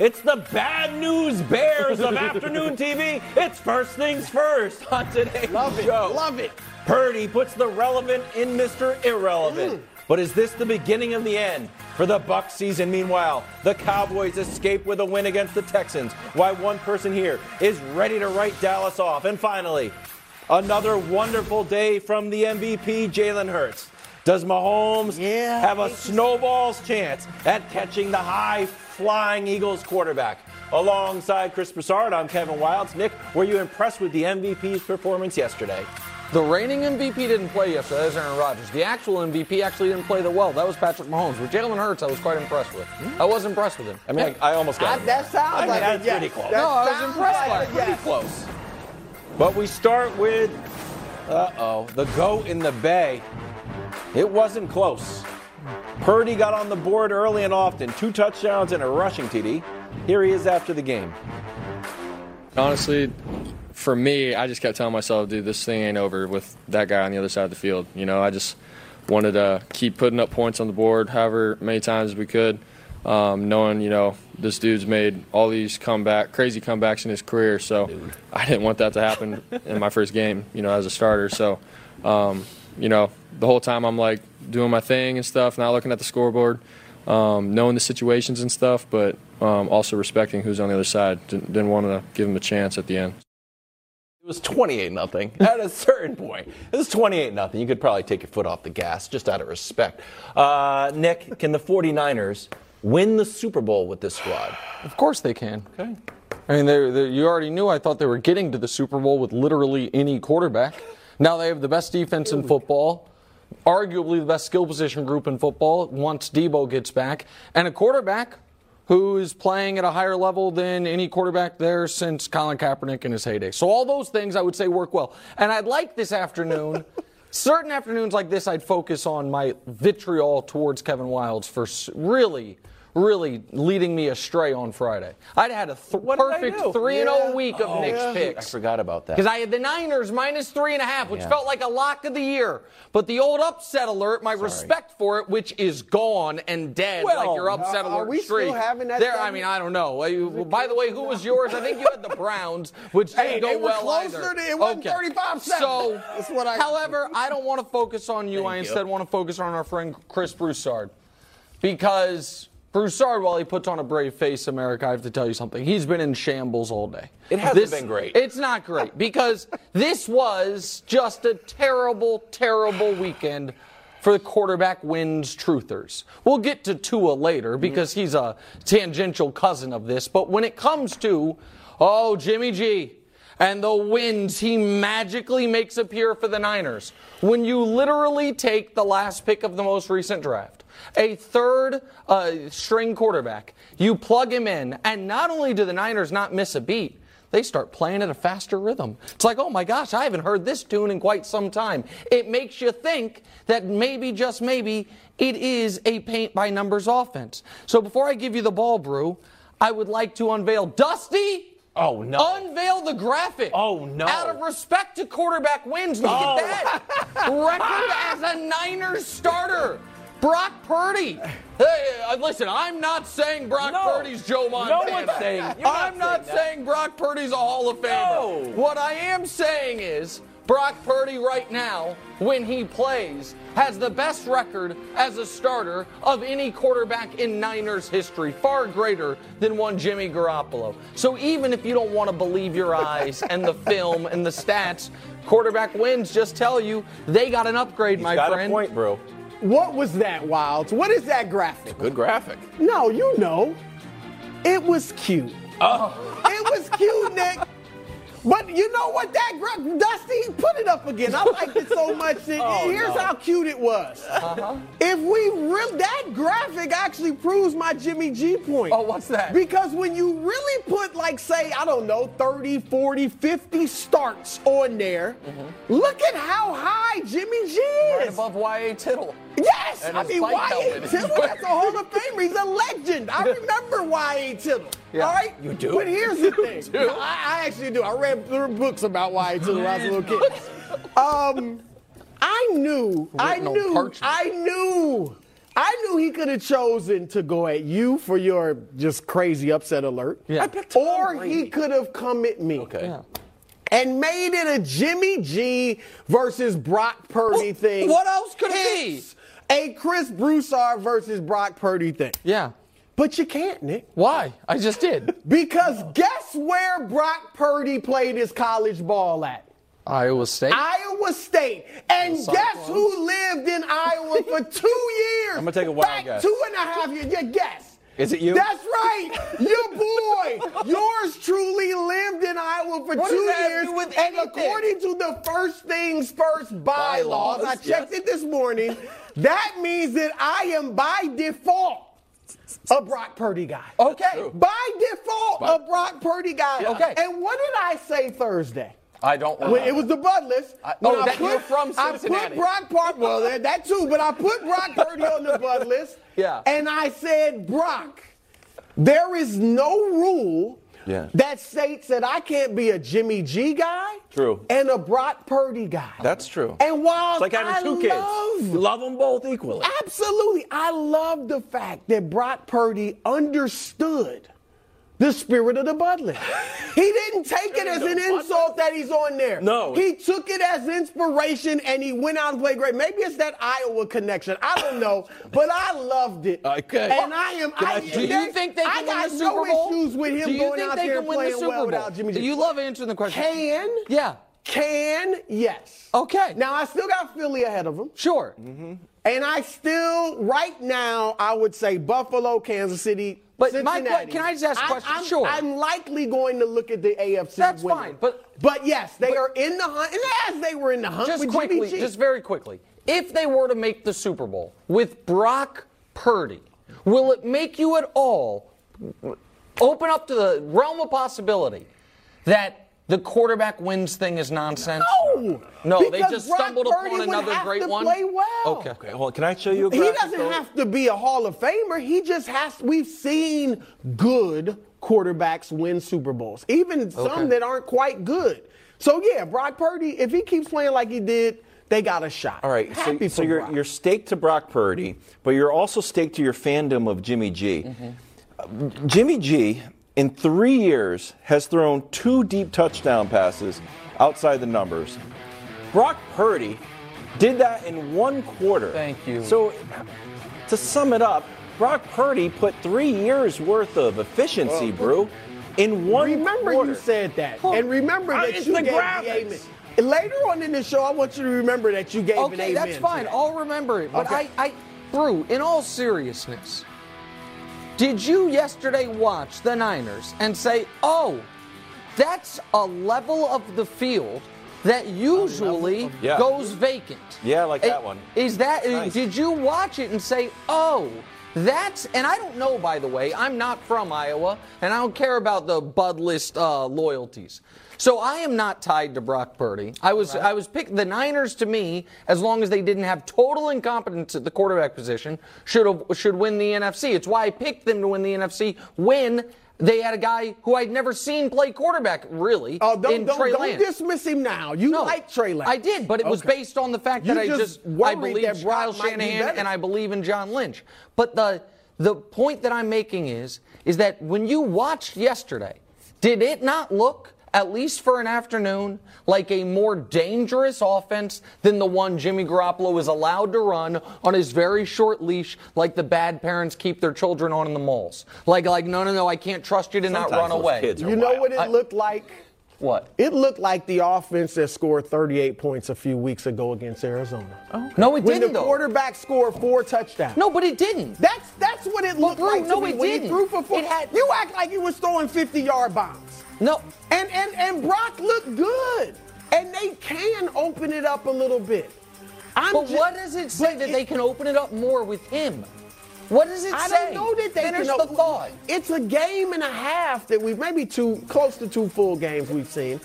It's the bad news bears of afternoon TV. It's First Things First on today's show. Love it. Purdy puts the relevant in Mr. Irrelevant. But is this the beginning of the end for the Bucs season? Meanwhile, the Cowboys escape with a win against the Texans. Why one person here is ready to write Dallas off. And finally, another wonderful day from the MVP, Jalen Hurts. Does Mahomes have a snowball's chance at catching the high-flying Eagles quarterback? Alongside Chris Broussard, I'm Kevin Wilds. Nick, were you impressed with the MVP's performance yesterday? The reigning MVP didn't play yesterday. That was Aaron Rodgers. The actual MVP actually didn't play that well. That was Patrick Mahomes. With Jalen Hurts, I was quite impressed with. I was impressed with him. I mean, I almost got it. That sounds like that's pretty close. No, I was impressed by it. Pretty close. But we start with, the GOAT in the Bay. It wasn't close. Purdy got on the board early and often. 2 touchdowns and a rushing TD. Here he is after the game. Honestly, for me, I just kept telling myself, dude, this thing ain't over with that guy on the other side of the field. You know, I just wanted to keep putting up points on the board however many times as we could, knowing, you know, this dude's made all these crazy comebacks in his career. So I didn't want that to happen in my first game, you know, as a starter. So, you know, the whole time I'm, like, doing my thing and stuff, not looking at the scoreboard, knowing the situations and stuff, but also respecting who's on the other side. Didn't want to give him a chance at the end. It was 28-0 at a certain point. It was 28-0. You could probably take your foot off the gas just out of respect. Nick, can the 49ers win the Super Bowl with this squad? Of course they can. Okay. I mean, you already knew I thought they were getting to the Super Bowl with literally any quarterback. Now they have the best defense in football, arguably the best skill position group in football once Debo gets back, and a quarterback who is playing at a higher level than any quarterback there since Colin Kaepernick in his heyday. So all those things I would say work well. And I'd like this afternoon, certain afternoons like this, I'd focus on my vitriol towards Kevin Wilds for really leading me astray on Friday. I'd had a perfect 3-0 week of Nick's picks. I forgot about that. Because I had the Niners minus 3.5, which felt like a lock of the year. But the old upset alert, my respect for it, which is gone and dead like your upset alert are we streak. Still having that there, I mean, I don't know. By the way, who was yours? I think you had the Browns, which didn't go well either. It wasn't 35-7. So, however, I don't want to focus on you. I instead want to focus on our friend Chris Broussard. Because Broussard, while he puts on a brave face, America, I have to tell you something. He's been in shambles all day. It hasn't been great. It's not great because this was just a terrible, terrible weekend for the quarterback wins truthers. We'll get to Tua later because he's a tangential cousin of this. But when it comes to, Jimmy G and the wins he magically makes appear for the Niners, when you literally take the last pick of the most recent draft, a third string quarterback, you plug him in, and not only do the Niners not miss a beat, they start playing at a faster rhythm. It's like, oh my gosh, I haven't heard this tune in quite some time. It makes you think that maybe, just maybe, it is a paint-by-numbers offense. So before I give you the ball, Brew, I would like to unveil Dusty. Oh, no. Unveil the graphic. Oh, no. Out of respect to quarterback wins. Look at that. Record as a Niners starter. Brock Purdy. Hey, listen, I'm not saying Brock Purdy's Joe Montana. No one's saying. I'm not saying Brock Purdy's a Hall of Famer. No. What I am saying is Brock Purdy right now, when he plays, has the best record as a starter of any quarterback in Niners history, far greater than one Jimmy Garoppolo. So even if you don't want to believe your eyes and the film and the stats, quarterback wins just tell you they got an upgrade, my friend. You got a point, bro. What was that, Wilds? What is that graphic? It's a good graphic. No, you know. It was cute. Oh. It was cute, Nick. But you know what, Dusty, put it up again. I liked it so much. Here's how cute it was. Uh-huh. If we really, that graphic actually proves my Jimmy G point. Oh, what's that? Because when you really put, like, say, I don't know, 30, 40, 50 starts on there, look at how high Jimmy G is. Right above Y.A. Tittle. Yes! I mean, Y.A. Tittle, that's a Hall of Famer. He's a legend. I remember Y.A. Tittle. Yeah. All right? You do? But here's the thing. I actually do. I read books about Y.A. Tittle when I was a little kid. I knew he could have chosen to go at you for your just crazy upset alert. Yeah. Or he could have come at me. Okay. Yeah. And made it a Jimmy G versus Brock Purdy thing. What else could it be? A Chris Broussard versus Brock Purdy thing. Yeah. But you can't, Nick. Why? I just did. Because guess where Brock Purdy played his college ball at? Iowa State. Iowa State. And guess who lived in Iowa for 2 years? I'm going to take a wild guess. 2.5 years. You guess. Is it you? That's right. Your boy, yours truly, lived in Iowa for 2 years. And according to the First Things First bylaws, I checked it this morning, that means that I am by default a Brock Purdy guy. Okay. By default, a Brock Purdy guy. Yeah. Okay. And what did I say Thursday? I don't remember. It was the Bud List. You're from Cincinnati. I put Brock Purdy, well, that too, but I put Brock Purdy on the Bud List. Yeah. And I said, Brock, there is no rule that states that I can't be a Jimmy G guy and a Brock Purdy guy. That's true. And while it's like having two kids. You love them both equally. Absolutely. I love the fact that Brock Purdy understood the spirit of the Bud List. He didn't take it as an insult that he's on there. No. He took it as inspiration, and he went out and played great. Maybe it's that Iowa connection. I don't know, but I loved it. Okay. And I am. Do you think they can win the Super Bowl without Jimmy G? Do you love answering the question? Yes. Okay. Now, I still got Philly ahead of them. Sure. Mm-hmm. And I still, right now, I would say Buffalo, Kansas City, but Cincinnati. Mike, can I just ask a question? I'm likely going to look at the AFC. That's fine. But yes, they are in the hunt. And as they were in the hunt with Jimmy G. Just very quickly, if they were to make the Super Bowl with Brock Purdy, will it make you at all open up to the realm of possibility that the quarterback wins thing is nonsense? No, they just stumbled upon another great one. Play well. Okay. Well, can I show you a graphic? He doesn't have to be a Hall of Famer. He just has to. We've seen good quarterbacks win Super Bowls, even some that aren't quite good. So, yeah, Brock Purdy, if he keeps playing like he did, they got a shot. All right, so you're staked to Brock Purdy, but you're also staked to your fandom of Jimmy G. Mm-hmm. Jimmy G, in 3 years, has thrown 2 deep touchdown passes outside the numbers. Brock Purdy did that in 1 quarter. Thank you. So, to sum it up, Brock Purdy put 3 years worth of efficiency, in 1 quarter. Remember you said that. And remember that you gave the amen. Later on in the show, I want you to remember that you gave an amen. Okay, that's fine. I'll remember it. But Brew, in all seriousness, did you yesterday watch the Niners and say, oh, that's a level of the field that usually goes vacant? Yeah, like that one. Is that, nice. Did you watch it and say, oh, that's, and I don't know, by the way, I'm not from Iowa, and I don't care about the Bud List loyalties. So I am not tied to Brock Purdy. I was picked the Niners, to me, as long as they didn't have total incompetence at the quarterback position, should win the NFC. It's why I picked them to win the NFC when they had a guy who I'd never seen play quarterback, really, in Trey Lance. Don't dismiss him now. You like Trey Lance. I did, but it was based on the fact that I believe Kyle Shanahan and I believe in John Lynch. But the point that I'm making is that when you watched yesterday, did it not look at least for an afternoon, like a more dangerous offense than the one Jimmy Garoppolo is allowed to run on his very short leash, like the bad parents keep their children on in the malls. Like no, I can't trust you to sometimes not run away. You know wild. What it looked like? What? It looked like the offense that scored 38 points a few weeks ago against Arizona. Oh. No, it didn't, though. When the quarterback scored 4 touchdowns. No, but it didn't. That's what it looked like to me. No, it didn't. He threw for 4. You act like you was throwing 50-yard bombs. No. And Brock looked good. And they can open it up a little bit. But what does it say that they can open it up more with him? What does it say? I don't know that they finish the thought. It's a game and a half that we've maybe close to two full games we've seen.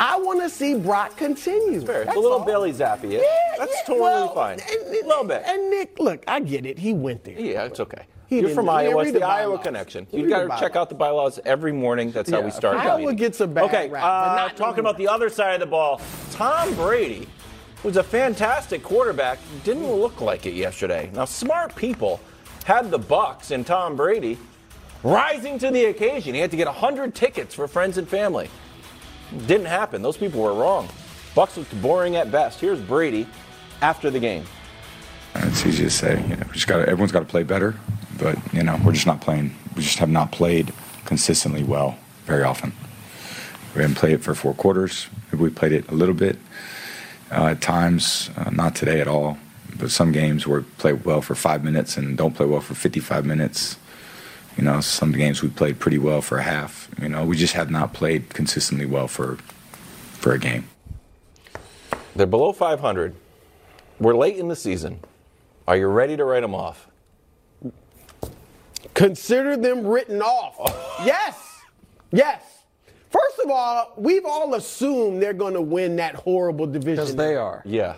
I want to see Brock continue. It's a little all. Billy zappy. Yeah, that's totally fine. A little bit. And Nick, look, I get it. He went there. Yeah, it's okay. You're from Iowa. It's the Iowa connection. You've got to check out the bylaws every morning. That's how we start. Iowa gets a bad rap. Talking about the other side of the ball, Tom Brady was a fantastic quarterback. Didn't look like it yesterday. Now, smart people had the Bucs and Tom Brady rising to the occasion. He had to get 100 tickets for friends and family. Didn't happen. Those people were wrong. Bucs looked boring at best. Here's Brady after the game. It's easy to say. You know, everyone's got to play better, but you know, we're just not playing. We just have not played consistently well very often. We haven't played it for 4 quarters. Maybe we played it a little bit at times. Not today at all. But some games we play well for 5 minutes and don't play well for 55 minutes. You know, some games we played pretty well for a half. You know, we just have not played consistently well for a game. They're below 500. We're late in the season. Are you ready to write them off? Consider them written off. Yes. Yes. First of all, we've all assumed they're going to win that horrible division. Because they are. Yeah.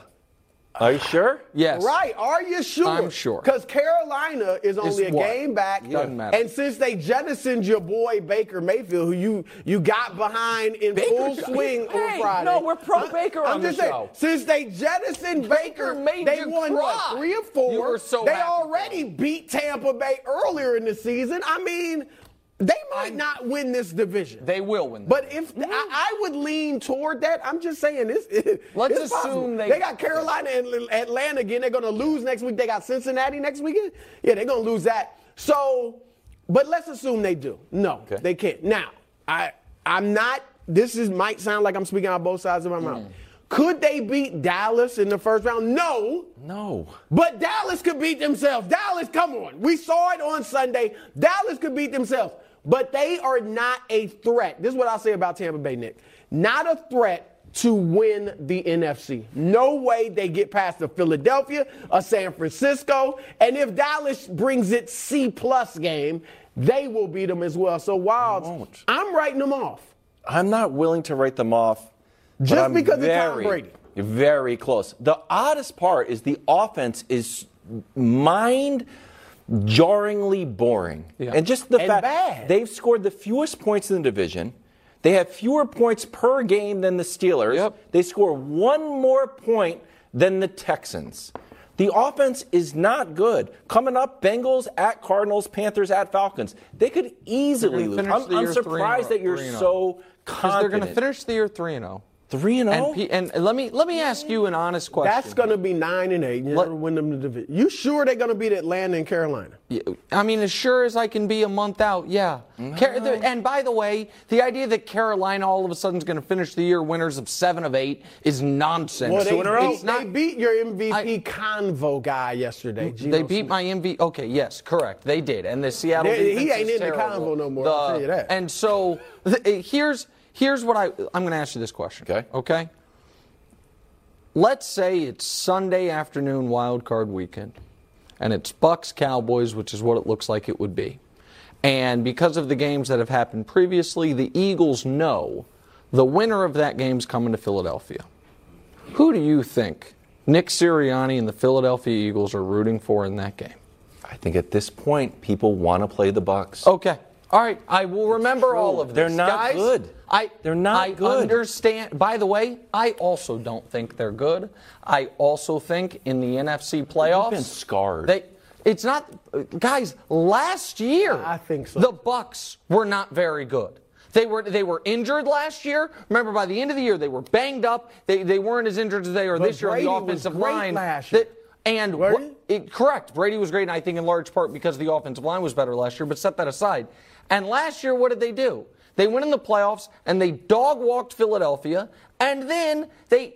Are you sure? Yes. Right. Are you sure? I'm sure. Because Carolina is only a game back. Yeah. Doesn't matter. And since they jettisoned your boy Baker Mayfield, who you got behind in full swing on Friday. No, we're pro-Baker on the show. Since they jettisoned Baker, they won, what, 3 or 4. You were so happy. They already beat Tampa Bay earlier in the season. I mean, they might not win this division. They will win. But if I would lean toward that, I'm just saying this. Let's assume they got Carolina and Atlanta again. They're going to lose next week. They got Cincinnati next weekend. Yeah, they're going to lose that. So, but let's assume they do. No, they can't. Now, I'm not. This might sound like I'm speaking on both sides of my mouth. Could they beat Dallas in the first round? No. No. But Dallas could beat themselves. Dallas, come on. We saw it on Sunday. Dallas could beat themselves. But they are not a threat. This is what I'll say about Tampa Bay, Nick. Not a threat to win the NFC. No way they get past a Philadelphia, a San Francisco. And if Dallas brings its C-plus game, they will beat them as well. So, Wilds, I'm writing them off. I'm not willing to write them off. Just because it's Tom Brady. Very close. The oddest part is the offense is jarringly boring. Yeah. And just the fact they've scored the fewest points in the division. They have fewer points per game than the Steelers. Yep. They score 1 more point than the Texans. The offense is not good. Coming up, Bengals at Cardinals, Panthers at Falcons. They could easily lose. I'm surprised that you're so confident. They're going to finish the year 3-0. 3-0? And let me ask you an honest question. That's going to be 9-8. You never win them the division. You sure they're going to beat Atlanta and Carolina? Yeah, I mean, as sure as I can be a month out, yeah. No. And by the way, the idea that Carolina all of a sudden is going to finish the year winners of 7 of 8 is nonsense. Well, they beat your MVP Convo guy yesterday. They beat my MVP. Okay, yes, correct. They did. And the Seattle defense he ain't in terrible. The Convo no more. I'll tell you that. And so here's what I'm going to ask you this question. Okay? Let's say it's Sunday afternoon wild card weekend, and it's Bucs-Cowboys, which is what it looks like it would be. And because of the games that have happened previously, the Eagles know the winner of that game's coming to Philadelphia. Who do you think Nick Sirianni and the Philadelphia Eagles are rooting for in that game? I think at this point, people want to play the Bucs. Okay. All right, I will remember all of this. They're not good. They're not good. I understand. By the way, I also don't think they're good. I also think in the NFC playoffs. They've been scarred. It's not. Guys, last year, I think so. The Bucs were not very good. They were injured last year. Remember, by the end of the year, they were banged up. They weren't as injured as they are this year on the offensive line. Correct. Brady was great, and I think in large part because the offensive line was better last year, but set that aside. And last year, what did they do? They went in the playoffs, and they dog-walked Philadelphia, and then they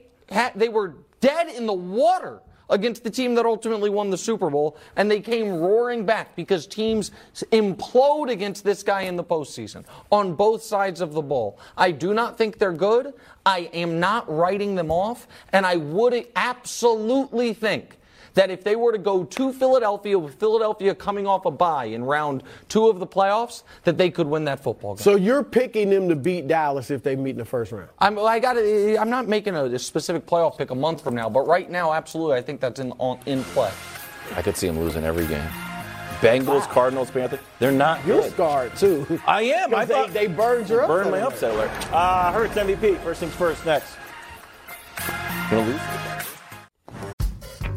were dead in the water against the team that ultimately won the Super Bowl, and they came roaring back because teams implode against this guy in the postseason on both sides of the ball. I do not think they're good. I am not writing them off, and I would absolutely think that if they were to go to Philadelphia, with Philadelphia coming off a bye in round 2 of the playoffs, that they could win that football game. So you're picking them to beat Dallas if they meet in the first round? I'm not making a specific playoff pick a month from now, but right now, absolutely, I think that's in play. I could see them losing every game. Bengals, Cardinals, Panthers, they're not good. You're scarred, too. I am. I thought they burned your upset. Burned my upset alert. Hurts MVP, first things first, next. Gonna lose?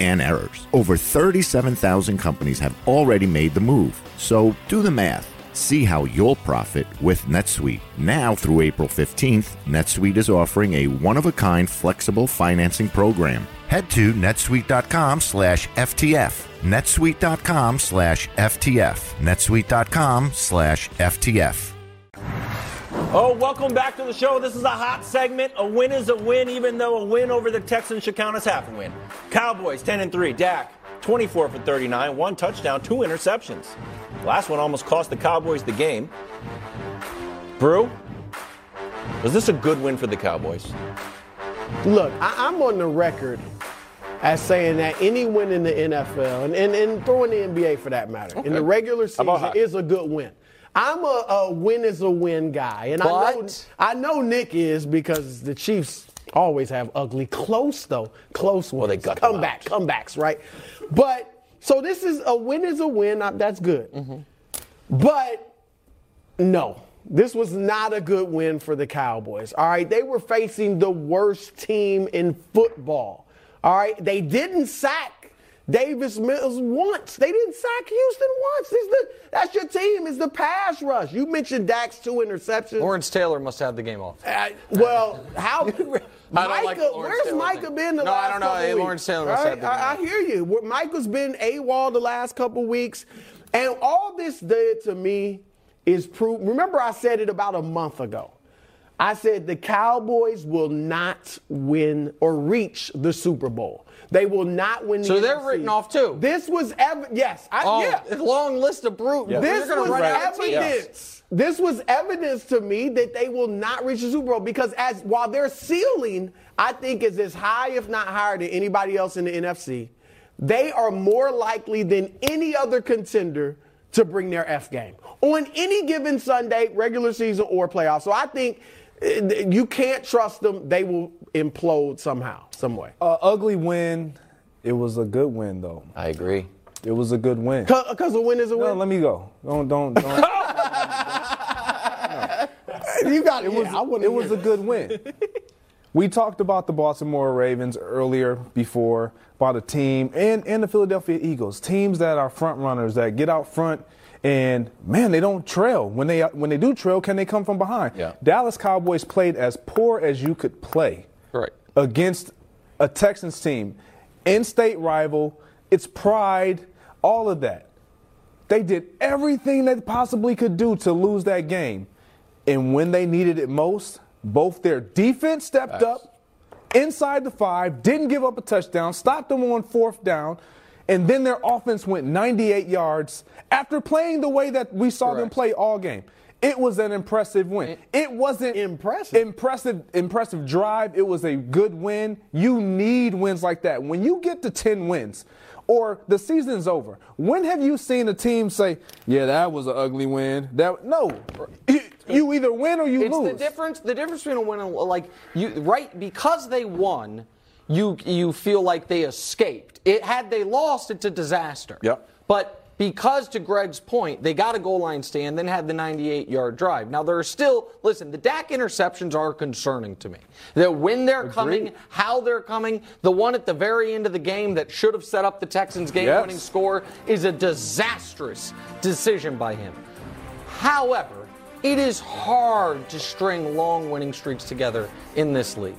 and errors. Over 37,000 companies have already made the move. So do the math. See how you'll profit with NetSuite. Now through April 15th, NetSuite is offering a one-of-a-kind flexible financing program. Head to netsuite.com/FTF. netsuite.com/FTF. netsuite.com/FTF. Oh, welcome back to the show. This is a hot segment. A win is a win, even though a win over the Texans should count as half a win. Cowboys 10-3. Dak 24 for 39, 1 touchdown, 2 interceptions. The last one almost cost the Cowboys the game. Brew, was this a good win for the Cowboys? Look, I'm on the record as saying that any win in the NFL, and throwing the NBA for that matter, in the regular season is a good win. I'm a win is a win guy. And I know Nick is, because the Chiefs always have ugly, close ones. Well, they got comebacks, right? But so this is a win is a win. That's good. Mm-hmm. But no, this was not a good win for the Cowboys. All right, they were facing the worst team in football. All right, they didn't sack Davis Mills once. They didn't sack Houston once. That's your team. It's the pass rush. You mentioned Dak's 2 interceptions. Lawrence Taylor must have the game off. Where's Micah been the last couple weeks? Lawrence Taylor must have the game off. I hear you. Micah's been AWOL the last couple weeks. And all this did to me is prove. Remember, I said it about a month ago. I said the Cowboys will not win or reach the Super Bowl. They will not win the NFC. So they're written off too. This was long list of brutes. Yeah. This was evidence. Yeah. This was evidence to me that they will not reach the Super Bowl, because while their ceiling, I think, is as high, if not higher, than anybody else in the NFC, they are more likely than any other contender to bring their F game on any given Sunday, regular season or playoffs. So I think you can't trust them. They will implode somehow, some way. Ugly win. It was a good win, though. I agree. It was a good win. Because a win is a win? No, let me go. Don't. No. You got it. It was a good win. We talked about the Baltimore Ravens earlier before, about a team, and the Philadelphia Eagles, teams that are front runners, that get out front. And, man, they don't trail. When they do trail, can they come from behind? Yeah. Dallas Cowboys played as poor as you could play against a Texans team, in-state rival, its pride, all of that. They did everything they possibly could do to lose that game. And when they needed it most, both their defense stepped up inside the 5, didn't give up a touchdown, stopped them on 4th down, and then their offense went 98 yards after playing the way that we saw them play all game. It was an impressive win. It wasn't impressive drive. It was a good win. You need wins like that. When you get to 10 wins or the season's over, when have you seen a team say, yeah, that was an ugly win? That no. You either win or you lose. It's the difference. The difference between a win and because they won, you feel like they escaped. Had they lost, it's a disaster. Yep. But because, to Greg's point, they got a goal line stand, then had the 98-yard drive. Now, there are still, listen, the Dak interceptions are concerning to me. That when they're coming, how they're coming, the one at the very end of the game that should have set up the Texans' game-winning score is a disastrous decision by him. However, it is hard to string long winning streaks together in this league.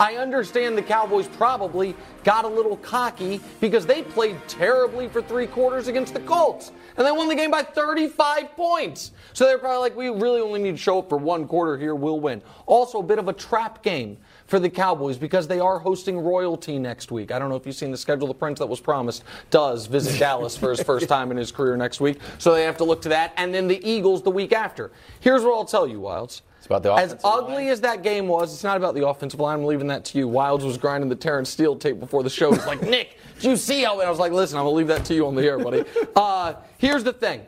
I understand the Cowboys probably got a little cocky because they played terribly for 3 quarters against the Colts, and they won the game by 35 points. So they're probably like, we really only need to show up for 1 quarter here, we'll win. Also, a bit of a trap game for the Cowboys because they are hosting royalty next week. I don't know if you've seen the schedule. The prince that was promised does visit Dallas for his first time in his career next week, so they have to look to that. And then the Eagles the week after. Here's what I'll tell you, Wilds. It's about the offensive line. As ugly as that game was, it's not about the offensive line. I'm leaving that to you. Wilds was grinding the Terrence Steele tape before the show. He's like, Nick, did you see how? And I was like, listen, I'm going to leave that to you on the air, buddy. Here's the thing.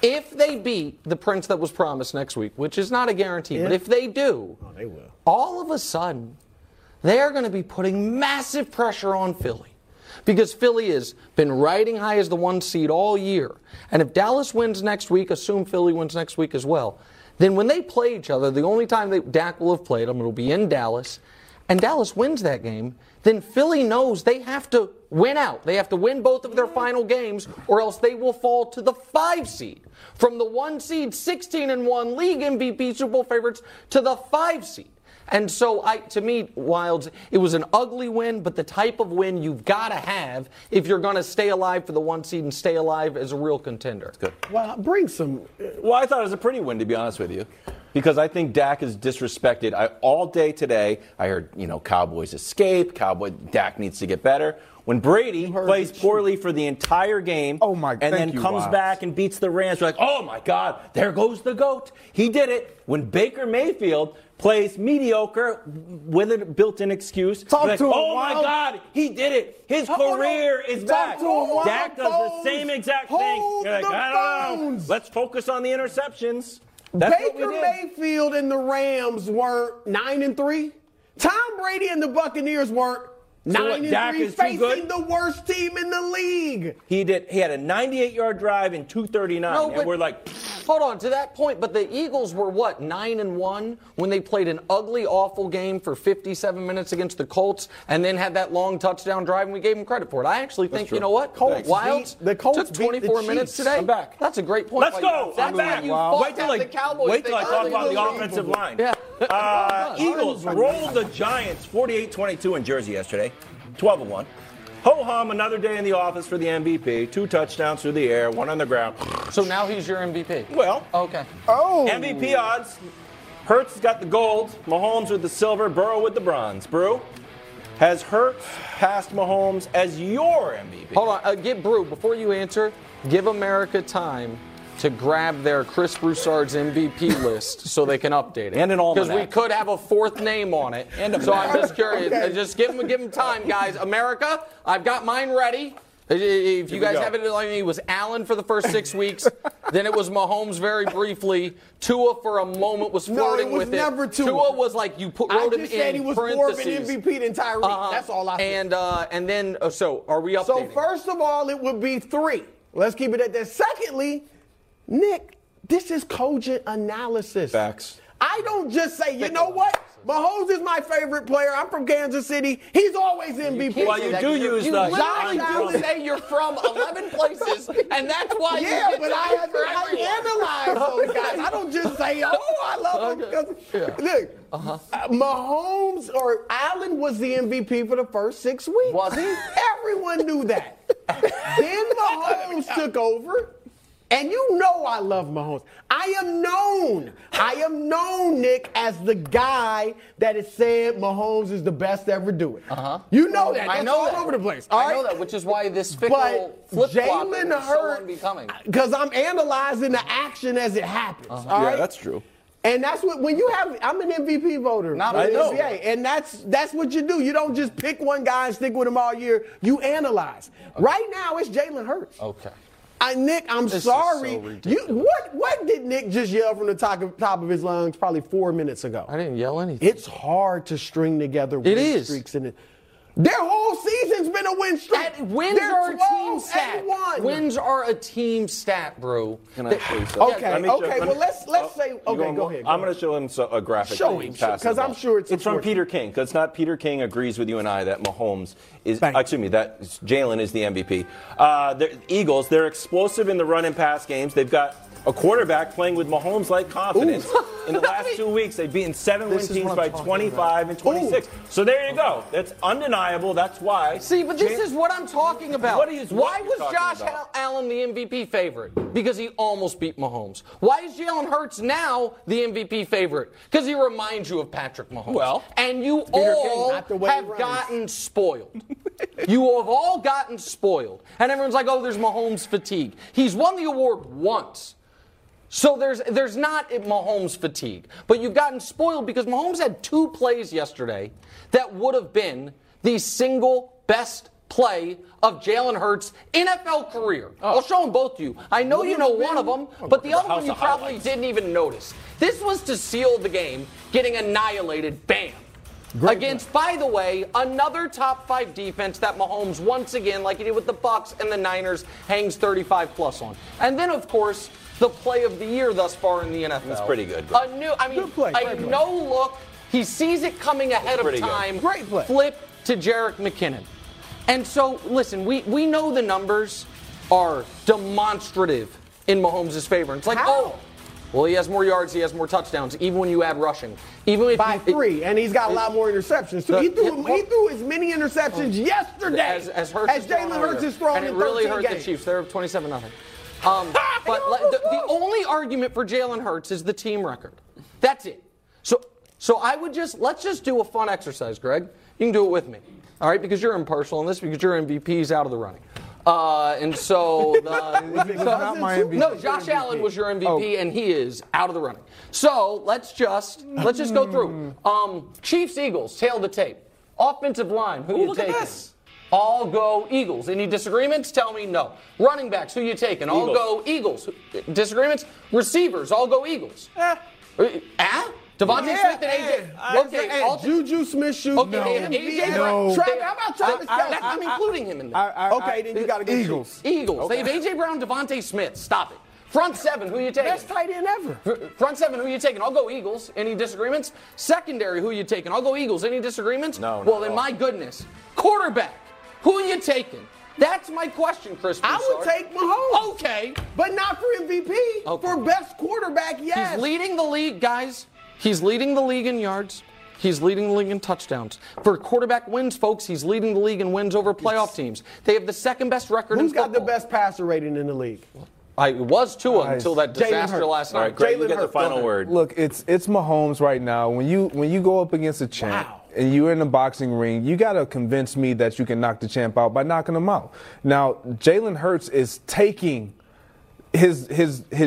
If they beat the prince that was promised next week, which is not a guarantee, but if they do, they will. All of a sudden, they are going to be putting massive pressure on Philly. Because Philly has been riding high as the 1 seed all year. And if Dallas wins next week, assume Philly wins next week as well, then when they play each other, the only time Dak will have played them, it'll be in Dallas, and Dallas wins that game, then Philly knows they have to win out. They have to win both of their final games, or else they will fall to the 5 seed. From the 1 seed, 16-1 league MVP Super Bowl favorites, to the 5 seed. And so, to me, Wilds, it was an ugly win, but the type of win you've got to have if you're going to stay alive for the 1 seed and stay alive as a real contender. That's good. Well, I thought it was a pretty win, to be honest with you, because I think Dak is disrespected. All day today, I heard, Cowboys escape, Dak needs to get better. When Brady plays poorly for the entire game and then comes back and beats the Rams, we're like, oh, my God, there goes the GOAT. He did it. When Baker Mayfield plays mediocre with a built-in excuse, God, he did it. His career is back. Dak does the same exact thing. You're like, I don't know. Let's focus on the interceptions. Baker Mayfield and the Rams were 9-3. Tom Brady and the Buccaneers were 9-3, facing the worst team in the league. He had a 98-yard drive in 239, and we're like, hold on to that point. But the Eagles were 9-1 when they played an ugly, awful game for 57 minutes against the Colts, and then had that long touchdown drive, and we gave them credit for it. I actually think Wilds took 24 minutes today. I'm back. That's a great point. Let's go. I'm back. Wait till I talk about the offensive line. Yeah. Eagles rolled the Giants 48-22 in Jersey yesterday, 12-1. Ho-hum, another day in the office for the MVP. 2 touchdowns through the air, 1 on the ground. So now he's your MVP? Well. Okay. MVP odds. Hurts got the gold. Mahomes with the silver. Burrow with the bronze. Brew, has Hurts passed Mahomes as your MVP? Hold on. Get Brew, before you answer, give America time to grab their Chris Broussard's MVP list so they can update it. And an almanac. Because we could have a 4th name on it. So I'm just curious. Okay. Just give them time, guys. America, I've got mine ready. If you guys haven't, it was Allen for the first 6 weeks. Then it was Mahomes very briefly. Tua for a moment was flirting with it. No, it was never Tua. Tua was like wrote him in parentheses. I just said he was more of an MVP than Tyreek. That's all I said. And then, so are we updating? So first of all, it would be 3. Let's keep it at that. Secondly, Nick, this is cogent analysis. Facts. I don't just say, what? Mahomes is my favorite player. I'm from Kansas City. He's always MVP. Well, you do use the Josh Allen. Say you're from 11 places, and that's why you but I analyze those guys. I don't just say, I love him. Look, Mahomes or Allen was the MVP for the first 6 weeks. Was he? Everyone knew that. Then Mahomes took over. And you know I love Mahomes. I am known, Nick, as the guy that is saying Mahomes is the best to ever do it. Uh-huh. You know that. That's all over the place. I know that, which is why this fickle flip-flop is so unbecoming. Because I'm analyzing the action as it happens. Uh-huh. All right? Yeah, that's true. And that's what, when you have, I'm an MVP voter. I know. And that's what you do. You don't just pick one guy and stick with him all year. You analyze. Okay. Right now, it's Jalen Hurts. Okay. Nick, I'm sorry. Is so ridiculous. What did Nick just yell from the top of his lungs probably 4 minutes ago? I didn't yell anything. It's hard to string together win streaks. Their whole season's been a win streak. Wins are a team stat, bro. Can I show you something? Okay. Well, let's say. Okay, go ahead. I'm going to show him a graphic. Show him, because I'm sure it's from Peter King. Because not Peter King agrees with you and I that Mahomes is. Excuse me, that Jalen is the MVP. The Eagles, they're explosive in the run and pass games. They've got a quarterback playing with Mahomes-like confidence. In the last 2 weeks, they've beaten 7 win teams by 25 about. And 26. Ooh. So there you go. That's undeniable. That's why. See, but this is what I'm talking about. Why was Josh Allen the MVP favorite? Because he almost beat Mahomes. Why is Jalen Hurts now the MVP favorite? Because he reminds you of Patrick Mahomes. Well, and you all have gotten spoiled. You have all gotten spoiled. And everyone's like, oh, there's Mahomes fatigue. He's won the award once. So there's not Mahomes fatigue, but you've gotten spoiled because Mahomes had 2 plays yesterday that would have been the single best play of Jalen Hurts' NFL career. Oh. I'll show them both to you. I know you know one of them, but the other one you probably didn't even notice. This was to seal the game, getting annihilated, bam. Great against, play. By the way, another top 5 defense that Mahomes, once again, like he did with the Bucks and the Niners, hangs 35+ on. And then, of course, the play of the year thus far in the NFL. That's pretty good. A no look. He sees it coming ahead of time. Good. Great play. Flip to Jerick McKinnon. And so, listen, we know the numbers are demonstrative in Mahomes' favor. It's like, well, he has more yards, he has more touchdowns, even when you add rushing. Even if by 3, and he's got a lot more interceptions. So he threw as many interceptions yesterday as Jalen Hurts is throwing in 13 games. And it really hurt the Chiefs. They're up 27-0. The only argument for Jalen Hurts is the team record. That's it. So I would let's do a fun exercise, Greg. You can do it with me, all right? Because you're impartial in this, because your MVP's out of the running. Josh Allen was your MVP, and he is out of the running. So let's just go through. Chiefs, Eagles, tail to tape. Offensive line, who you taking? All go Eagles. Any disagreements? Tell me no. Running backs, who you taking? All go Eagles. Disagreements? Receivers, all go Eagles. Devontae Smith and AJ. Juju Smith-Schuster. AJ. No. Travis, how about Travis Kelce? I'm including him in there. Then you got to go Eagles. Eagles. Okay. They have AJ Brown, Devontae Smith. Stop it. Front 7, who you taking? Best tight end ever. Front 7, who you taking? I'll go Eagles. Any disagreements? Secondary, who you taking? I'll go Eagles. Any disagreements? No. Well, then my goodness. Quarterback, who are you taking? That's my question, Chris Broussard. I would take Mahomes. Okay. But not for MVP. Okay. For best quarterback, yes. He's leading the league, guys. He's leading the league in yards. He's leading the league in touchdowns. For quarterback wins, folks, he's leading the league in wins over playoff teams. They have the second best record in football. Who's got the best passer rating in the league? It was Tua until that disaster last night. All right, Greg, you get the final word. Look, it's Mahomes right now. When you go up against a champ, and you're in the boxing ring, you got to convince me that you can knock the champ out by knocking him out. Now, Jalen Hurts is taking his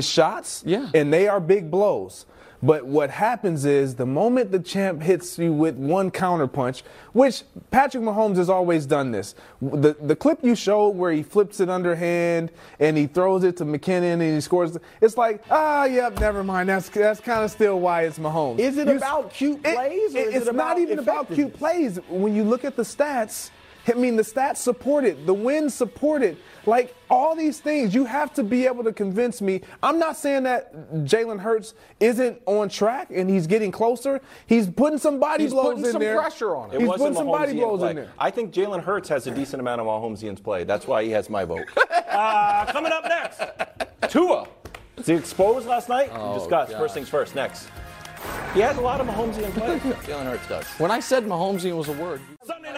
shots, and they are big blows. But what happens is the moment the champ hits you with one counterpunch, which Patrick Mahomes has always done this. The clip you showed where he flips it underhand and he throws it to McKinnon and he scores, it's like, never mind. That's kind of still why it's Mahomes. Is it about cute plays? It's not even about cute plays. When you look at the stats, the stats support it. The wins support it. Like, all these things, you have to be able to convince me. I'm not saying that Jalen Hurts isn't on track and he's getting closer. He's putting some body blows in there. He's putting some pressure on him. He's putting some body blows in there. I think Jalen Hurts has a decent amount of Mahomesian's play. That's why he has my vote. Coming up next, Tua. Was he exposed last night? We discussed. First things first. Next. He has a lot of Mahomesian play. Jalen Hurts does. When I said Mahomesian was a word. Sunday night.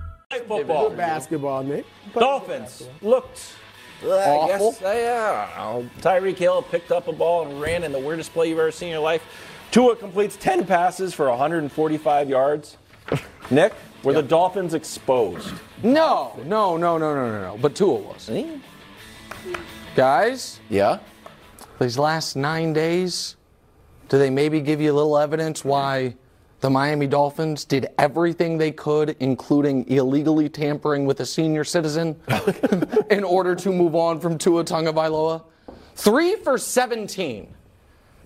Football. Good basketball, Nick. Dolphins looked awful. Tyreek Hill picked up a ball and ran in the weirdest play you've ever seen in your life. Tua completes 10 passes for 145 yards. Nick, were the Dolphins exposed? No. But Tua was. See? Guys? Yeah? These last 9 days, do they maybe give you a little evidence why the Miami Dolphins did everything they could, including illegally tampering with a senior citizen, in order to move on from Tua Tagovailoa? 3 for 17.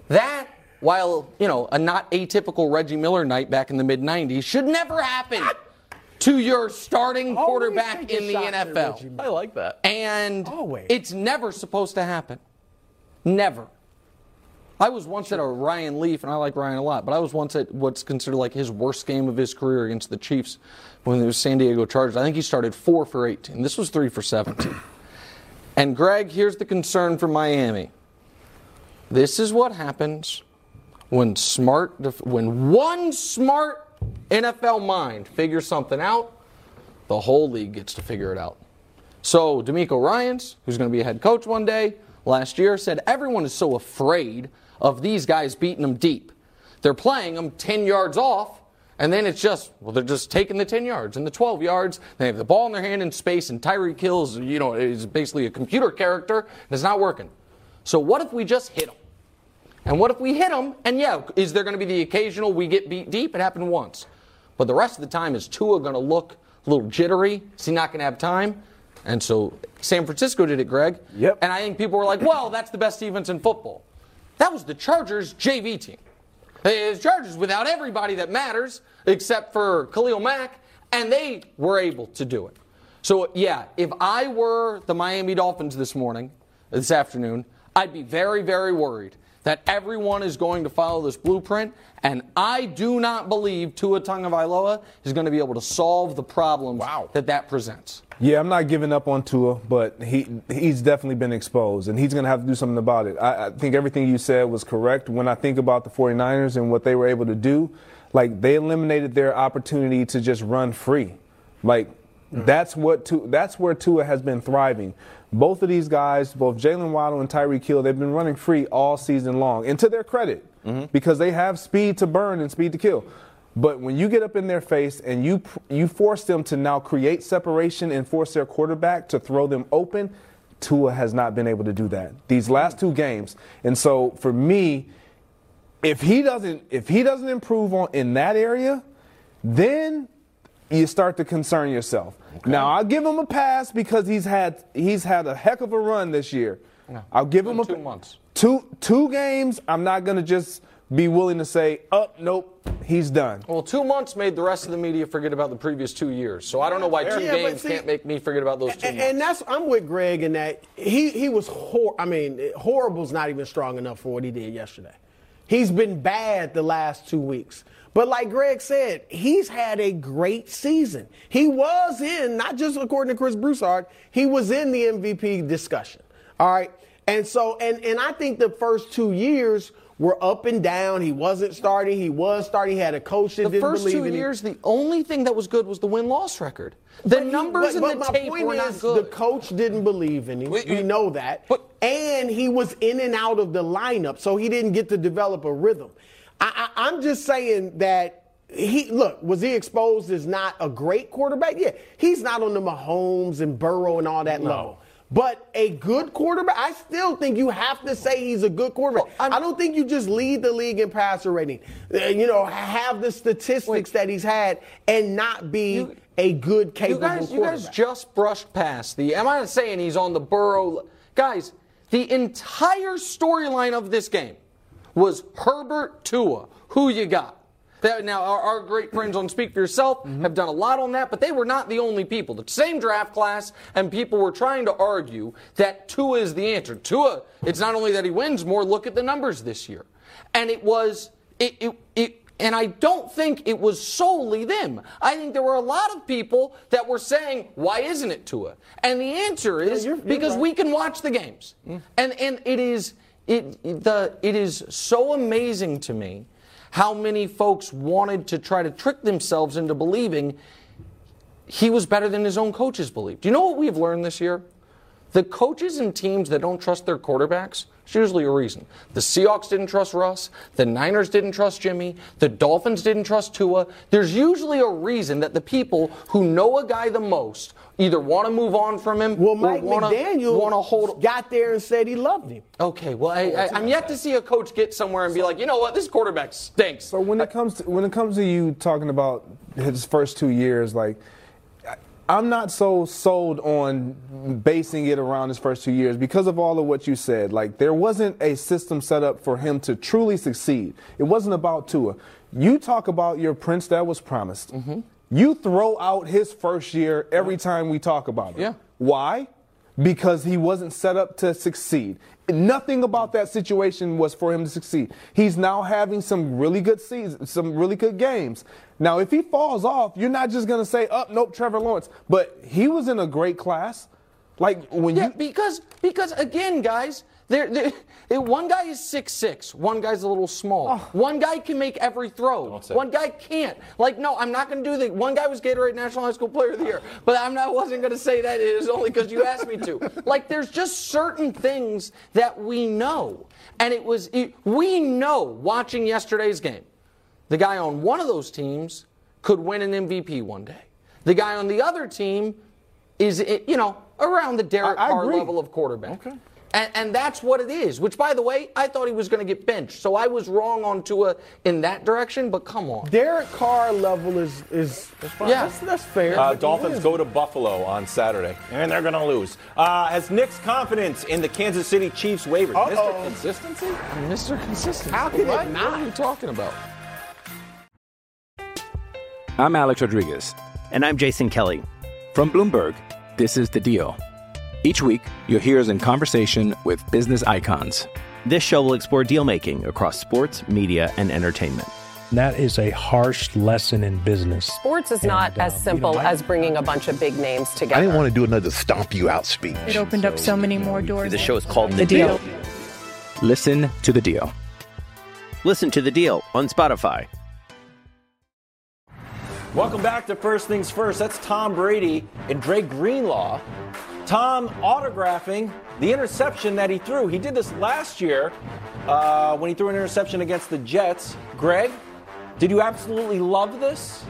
That, while, you know, a not atypical Reggie Miller night back in the mid-90s, should never happen to your starting quarterback in the NFL. I like that. And it's never supposed to happen. Never. I was once at a Ryan Leaf, and I like Ryan a lot, but I was once at what's considered like his worst game of his career against the Chiefs when it was San Diego Chargers. I think he started 4 for 18. This was 3 for 17. And, Greg, here's the concern for Miami. This is what happens when one smart NFL mind figures something out, the whole league gets to figure it out. So DeMeco Ryans, who's going to be a head coach one day, last year said everyone is so afraid of these guys beating them deep. They're playing them 10 yards off, and then it's just, well, they're just taking the 10 yards and the 12 yards. They have the ball in their hand in space, and Tyreek Hill, you know, is basically a computer character, and it's not working. So what if we just hit them? And what if we hit them, and yeah, is there going to be the occasional we get beat deep? It happened once. But the rest of the time, is Tua going to look a little jittery? Is he not going to have time? And so San Francisco did it, Greg. Yep. And I think people were like, well, that's the best defense in football. That was the Chargers' JV team. It was Chargers without everybody that matters except for Khalil Mack, and they were able to do it. So, yeah, if I were the Miami Dolphins this afternoon, I'd be very, very worried that everyone is going to follow this blueprint, and I do not believe Tua Tagovailoa is going to be able to solve the problems that presents. Yeah, I'm not giving up on Tua, but he's definitely been exposed, and he's going to have to do something about it. I think everything you said was correct. When I think about the 49ers and what they were able to do, like, they eliminated their opportunity to just run free. Like, that's where Tua has been thriving. Both of these guys, both Jalen Waddle and Tyreek Hill, they've been running free all season long, and to their credit, because they have speed to burn and speed to kill. But when you get up in their face and you force them to now create separation and force their quarterback to throw them open, Tua has not been able to do that these last two games. And so for me, if he doesn't improve in that area, then you start to concern yourself. Okay. Now, I'll give him a pass because he's had a heck of a run this year. Yeah. I'll give him 2 months. Two games, I'm not going to just be willing to say, nope, he's done. Well, 2 months made the rest of the media forget about the previous 2 years. So I don't know why two games can't make me forget about those 2 years. And I'm with Greg in that he was horrible's not even strong enough for what he did yesterday. He's been bad the last 2 weeks. But like Greg said, he's had a great season. He was in, not just according to Chris Broussard, he was in the MVP discussion. All right. And so, and I think the first 2 years were up and down. He wasn't starting. He was starting. He had a coach that didn't believe in him. The first 2 years, the only thing that was good was the win-loss record. The numbers and the tape were not good. The coach didn't believe in him. We know that. And he was in and out of the lineup, so he didn't get to develop a rhythm. I'm just saying that was he exposed as not a great quarterback? Yeah, he's not on the Mahomes and Burrow and all that level. But a good quarterback, I still think you have to say he's a good quarterback. Well, I don't think you just lead the league in passer rating, you know, have the statistics that he's had and not be a good, capable quarterback. You guys just brushed past I'm not saying he's on the Burrow. Guys, the entire storyline of this game was Herbert Tua. Who you got? That, now, our great friends on Speak for Yourself have done a lot on that, but they were not the only people. The same draft class, and people were trying to argue that Tua is the answer. Tua, it's not only that he wins more, look at the numbers this year. And it was... And I don't think it was solely them. I think there were a lot of people that were saying, why isn't it Tua? And the answer is because we can watch the games. And it is so amazing to me how many folks wanted to try to trick themselves into believing he was better than his own coaches believed. Do you know what we've learned this year? The coaches and teams that don't trust their quarterbacks, there's usually a reason. The Seahawks didn't trust Russ. The Niners didn't trust Jimmy. The Dolphins didn't trust Tua. There's usually a reason that the people who know a guy the most either want to move on from him or want to hold. Got there and said he loved him. Okay, well, I'm yet to see a coach get somewhere and be like, you know what, this quarterback stinks. So when it comes to you talking about his first 2 years, like, I'm not so sold on basing it around his first 2 years because of all of what you said. Like, there wasn't a system set up for him to truly succeed. It wasn't about Tua. You talk about your prince that was promised. You throw out his first year every time we talk about it. Yeah. Why? Because he wasn't set up to succeed. Nothing about that situation was for him to succeed. He's now having some really good seasons, some really good games. Now, if he falls off, you're not just going to say, oh, nope, Trevor Lawrence. But he was in a great class. Like, when because again, guys, one guy is 6'6", one guy's a little small. One guy can make every throw. One guy can't. Like, no, I'm not going to do that. One guy was Gatorade National High School Player of the Year, but I wasn't going to say that. It is only because you asked me to. Like, there's just certain things that we know, and we know watching yesterday's game, the guy on one of those teams could win an MVP one day. The guy on the other team is, around the Derek Carr level of quarterback. Okay. And that's what it is, which, by the way, I thought he was going to get benched. So I was wrong on Tua in that direction, but come on. Derek Carr level is fine. Yeah. That's fair. Dolphins go to Buffalo on Saturday, and they're going to lose. Has Nick's confidence in the Kansas City Chiefs wavered? Mr. Consistency? Mr. Consistency. How could it not? What are you talking about? I'm Alex Rodriguez. And I'm Jason Kelly. From Bloomberg, this is The Deal. Each week, you'll hear us in conversation with business icons. This show will explore deal-making across sports, media, and entertainment. That is a harsh lesson in business. Sports is not as simple as bringing a bunch of big names together. I didn't want to do another stomp you out speech. It opened up so many more doors. The show is called The Deal. Listen to The Deal. Listen to The Deal on Spotify. Welcome back to First Things First. That's Tom Brady and Dre Greenlaw. Tom autographing the interception that he threw. He did this last year when he threw an interception against the Jets. Greg, did you absolutely love this?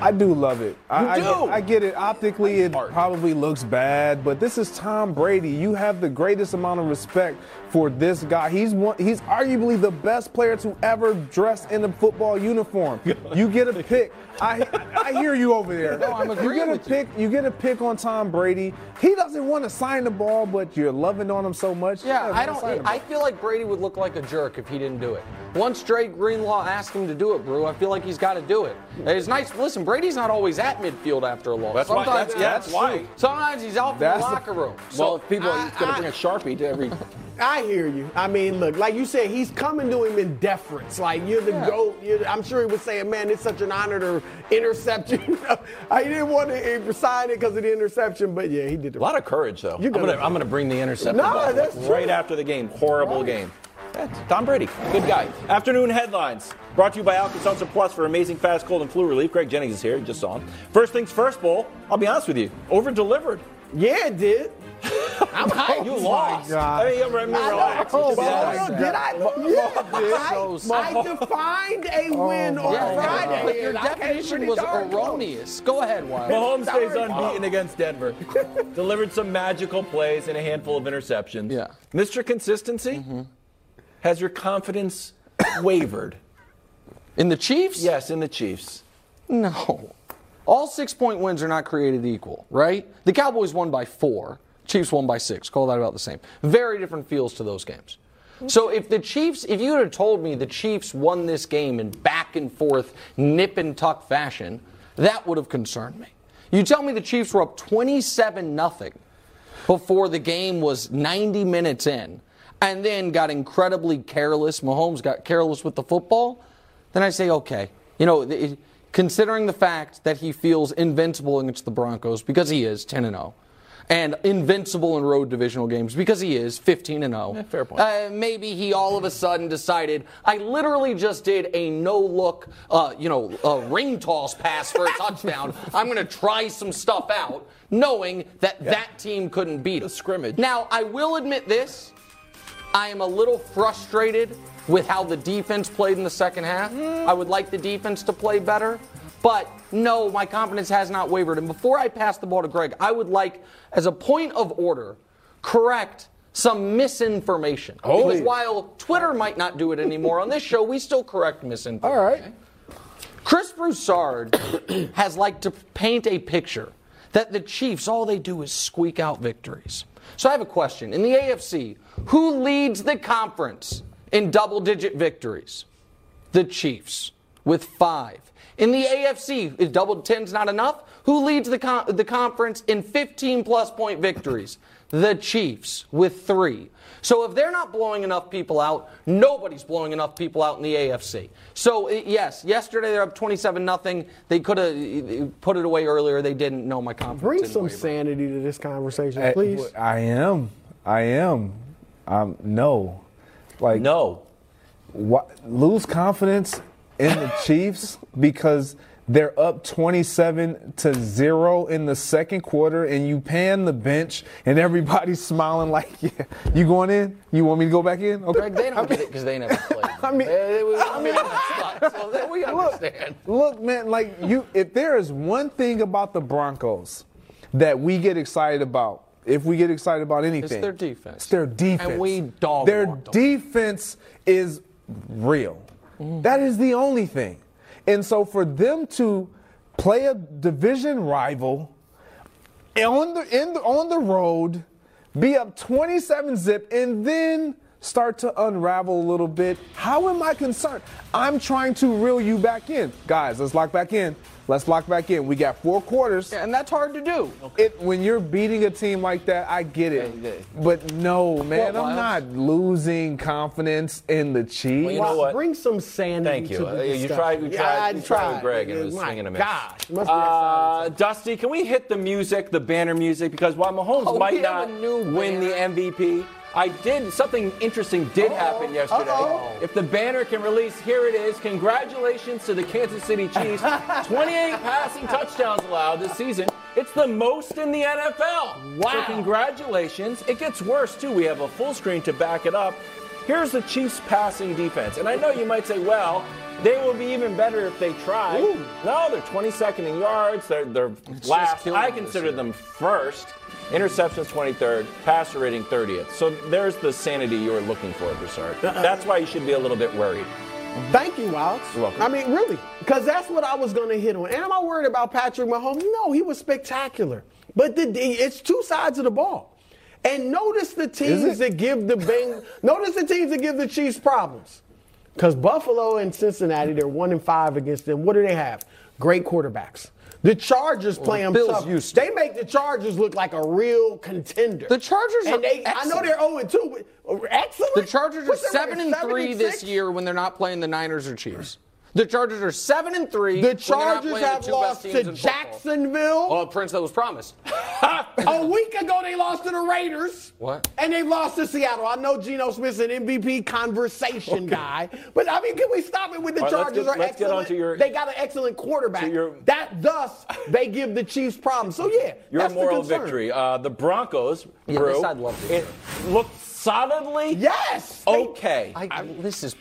I do love it. I get it. Optically, it probably looks bad, but this is Tom Brady. You have the greatest amount of respect for this guy. He's arguably the best player to ever dress in a football uniform. You get a pick. I hear you over there. No, I'm agreeing with you. You get a pick on Tom Brady. He doesn't want to sign the ball, but you're loving on him so much. Yeah, I feel like Brady would look like a jerk if he didn't do it. Once Dre Greenlaw asked him to do it, Brew, I feel like he's got to do it. It's nice. Listen, Brady's not always at midfield after a loss. That's why. Sometimes he's out in the locker room. Well, if people are going to bring a Sharpie to every... I hear you. I mean, look, like you said, he's coming to him in deference. Like, you're the GOAT. I'm sure he was saying, man, it's such an honor to intercept you. I didn't want to sign it because of the interception, but, yeah, he did. A lot of courage, though. I'm going to bring the interception right after the game. Horrible game. That's Tom Brady. Good guy. Afternoon headlines brought to you by Alka-Seltzer Plus for amazing fast cold and flu relief. Greg Jennings is here. You just saw him. First Things First Bowl, I'll be honest with you, over-delivered. Yeah, it did. I'm hot. You lost. I mean, you're relaxed. I defined a win on Friday. But your definition was erroneous. Go ahead, Wyatt. Mahomes stays unbeaten against Denver. Delivered some magical plays and a handful of interceptions. Yeah. Mr. Consistency, has your confidence wavered? In the Chiefs? Yes, in the Chiefs. No. All 6-point wins are not created equal, right? The Cowboys won by 4. Chiefs won by 6. Call that about the same. Very different feels to those games. So if the Chiefs, if you would have told me the Chiefs won this game in back and forth, nip and tuck fashion, that would have concerned me. You tell me the Chiefs were up 27-0 before the game was 90 minutes in, and then got incredibly careless. Mahomes got careless with the football. Then I say, okay, you know, considering the fact that he feels invincible against the Broncos because he is 10-0. And invincible in road divisional games because he is 15-0. Yeah, fair point. Maybe he all of a sudden decided, I literally just did a no-look, ring toss pass for a touchdown. I'm going to try some stuff out, knowing that that team couldn't beat him. Scrimmage. Now, I will admit this. I am a little frustrated with how the defense played in the second half. I would like the defense to play better. But, no, my confidence has not wavered. And before I pass the ball to Greg, I would like, as a point of order, correct some misinformation. Oh, because while Twitter might not do it anymore, on this show, we still correct misinformation. All right. Chris Broussard has liked to paint a picture that the Chiefs, all they do is squeak out victories. So I have a question. In the AFC, who leads the conference in double-digit victories? The Chiefs, with 5. In the AFC, if double 10's not enough, who leads the conference in 15-plus point victories? The Chiefs with 3. So if they're not blowing enough people out, nobody's blowing enough people out in the AFC. So, yes, yesterday they're up 27-0. They could have put it away earlier. They didn't know my confidence. Bring some sanity to this conversation, please. I am. No. Like, no. What, lose confidence in the Chiefs because they're up 27-0 in the second quarter and you pan the bench and everybody's smiling like, yeah, you going in? You want me to go back in? Okay. Greg, they don't get it because they never played. We understand. Look, man, like if there is one thing about the Broncos that we get excited about, if we get excited about anything, it's their defense. It's their defense. And we dog their defense is real. That is the only thing. And so for them to play a division rival on the road, be up 27-0, and then start to unravel a little bit, how am I concerned? I'm trying to reel you back in. Guys, let's lock back in. Let's lock back in. We got 4 quarters. Yeah, and that's hard to do. Okay. When you're beating a team like that, I get it. But no, man, I'm not losing confidence in the Chiefs. Well, you know what? Bring some sanity to the discussion. You tried with Greg, and it was swinging a miss. Dusty, can we hit the music, the banner music? Because while Mahomes might not win the MVP, something interesting did happen yesterday. If the banner can release, here it is. Congratulations to the Kansas City Chiefs. 28 passing touchdowns allowed this season. It's the most in the NFL. Wow. So congratulations. It gets worse, too. We have a full screen to back it up. Here's the Chiefs passing defense. And I know you might say, well, they will be even better if they try. No, they're 22nd in yards. They're last. I consider them first. Interceptions 23rd, passer rating 30th. So there's the sanity you were looking for, Broussard. That's why you should be a little bit worried. Thank you, Wiles. You're welcome. I mean, really, because that's what I was going to hit on. And am I worried about Patrick Mahomes? No, he was spectacular. But it's two sides of the ball. And notice the teams that give the Bengals, notice the teams that give the Chiefs problems. Because Buffalo and Cincinnati, they're 1-5 against them. What do they have? Great quarterbacks. The Chargers play them tough. They make the Chargers look like a real contender. The Chargers are excellent. I know they're 0-2. Excellent. The Chargers are 7-3 this year when they're not playing the Niners or Chiefs. The Chargers are 7-3. The Chargers have lost to Jacksonville. Oh, Prince, that was promised. A week ago, they lost to the Raiders. What? And they lost to Seattle. I know Geno Smith's an MVP conversation guy. But, I mean, can we stop it with the Chargers are excellent? They got an excellent quarterback. Thus, they give the Chiefs problems. So, yeah, your moral victory. The Broncos, looked solidly okay.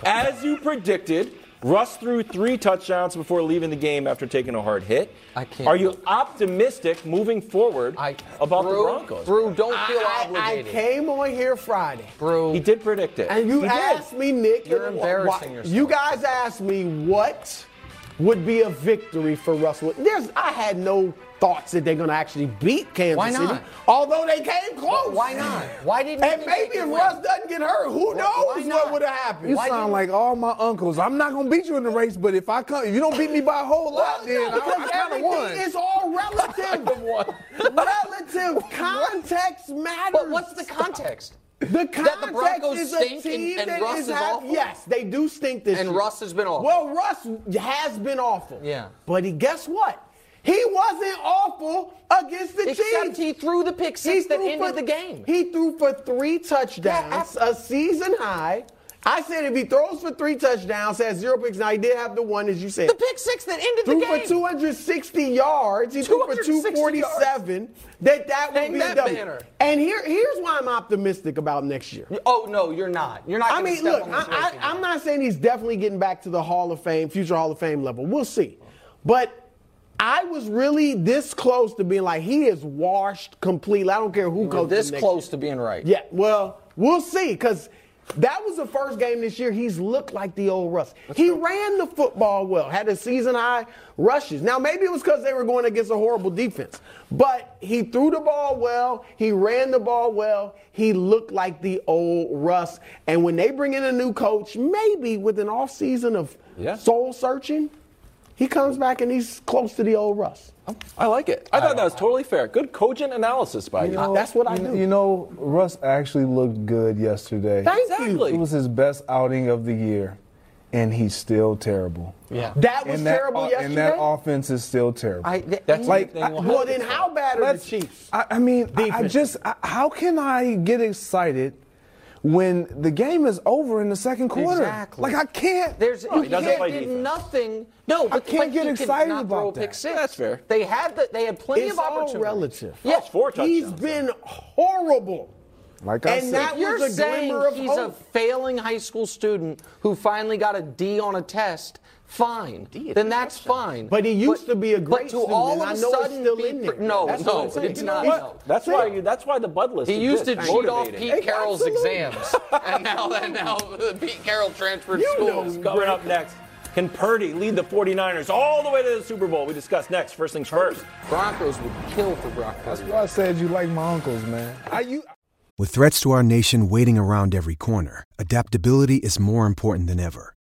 As you predicted, Russ threw 3 touchdowns before leaving the game after taking a hard hit. I can't. Are you optimistic moving forward about the Broncos? Brew, don't feel obligated. I came on here Friday. Brew. He did predict it. And you asked me, Nick. You're embarrassing yourself. You guys asked me what would be a victory for Russell. I had no thoughts that they're going to actually beat Kansas City. Why not? Although they came close. Why not? Why didn't? And maybe if Russ doesn't get hurt, who knows what would have happened? You sound like all my uncles. I'm not going to beat you in the race, but if I come, if you don't beat me by a whole lot, then I kind of won. It's all relative. Relative context matters. But what's the context? The context that the Broncos is a stink team and Russ is awful? Yes, they do stink this year. And Russ has been awful. Well, Russ has been awful. Yeah. But guess what? He wasn't awful against the Chiefs. Except he threw the pick six that ended the game. He threw for 3 touchdowns, a season high. I said if he throws for 3 touchdowns, has 0 picks. Now, he did have the one, as you said. The pick six that ended the game. Threw for 260 yards. He threw for 247. That would be a W. And here's why I'm optimistic about next year. Oh, no, you're not. You're not going to step on this. I mean, look, I'm not saying he's definitely getting back to the Hall of Fame, future Hall of Fame level. We'll see. But I was really this close to being like, he is washed completely. I don't care who coaches him next year. This close to being right. Yeah, well, we'll see, because that was the first game this year he's looked like the old Russ. He ran the football well, had a season-high rushes. Now, maybe it was because they were going against a horrible defense, but he threw the ball well, he ran the ball well, he looked like the old Russ. And when they bring in a new coach, maybe with an offseason of soul-searching, he comes back and he's close to the old Russ. I like it. I thought that was totally fair. Good, cogent analysis by you. That's what I do. You know, Russ actually looked good yesterday. Exactly. It was his best outing of the year, and he's still terrible. Yeah. That was terrible yesterday? And that offense is still terrible. That's like, well, then how bad are the Chiefs? I mean, how can I get excited when the game is over in the second quarter? Exactly. Like, I can't. He did nothing. No, but I can't get excited about that. That's fair. They had plenty of opportunities. It's all relative. Yes, 4 touchdowns. He's been horrible. Like I said. And that was a glimmer of hope. He's a failing high school student who finally got a D on a test. Fine. Then that's fine. But he used to be a great student. But to all of a sudden, no, it's not. That's why the Bud list. He used to cheat off Pete Carroll's exams, and now Pete Carroll transferred schools. Coming up next, can Purdy lead the 49ers all the way to the Super Bowl? We discuss next. First things first. Broncos would kill for Brock Purdy. That's why I said you like my uncles, man. With threats to our nation waiting around every corner, adaptability is more important than ever.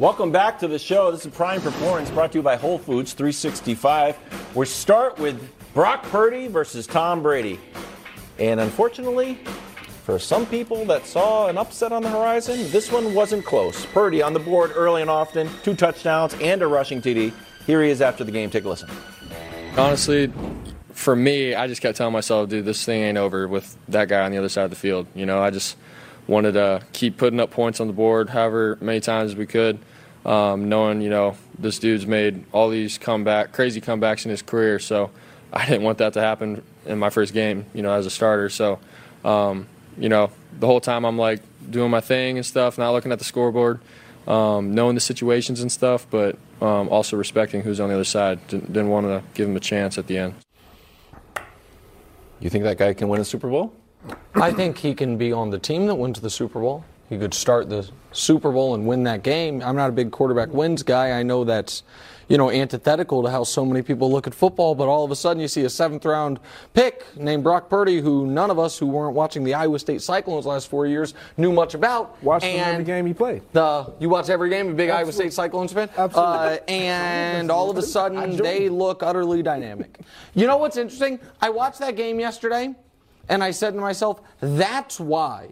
Welcome back to the show. This is Prime Performance brought to you by Whole Foods 365. We start with Brock Purdy versus Tom Brady. And unfortunately, for some people that saw an upset on the horizon, this one wasn't close. Purdy on the board early and often, 2 touchdowns and a rushing TD. Here he is after the game. Take a listen. Honestly, for me, I just kept telling myself, dude, this thing ain't over with that guy on the other side of the field. You know, I just wanted to keep putting up points on the board however many times as we could, knowing, you know, this dude's made all these crazy comebacks in his career, so I didn't want that to happen in my first game, you know, as a starter. So, you know, the whole time I'm, like, doing my thing and stuff, not looking at the scoreboard, knowing the situations and stuff, but also respecting who's on the other side. Didn't want to give him a chance at the end. You think that guy can win a Super Bowl? I think he can be on the team that went to the Super Bowl. He could start the Super Bowl and win that game. I'm not a big quarterback wins guy. I know that's, you know, antithetical to how so many people look at football, but all of a sudden you see a 7th-round pick named Brock Purdy, who none of us who weren't watching the Iowa State Cyclones last 4 years knew much about. Watched every game he played. You watch every game, a big Iowa State Cyclones fan? Absolutely. And all of a sudden they look utterly dynamic. You know what's interesting? I watched that game yesterday. And I said to myself, that's why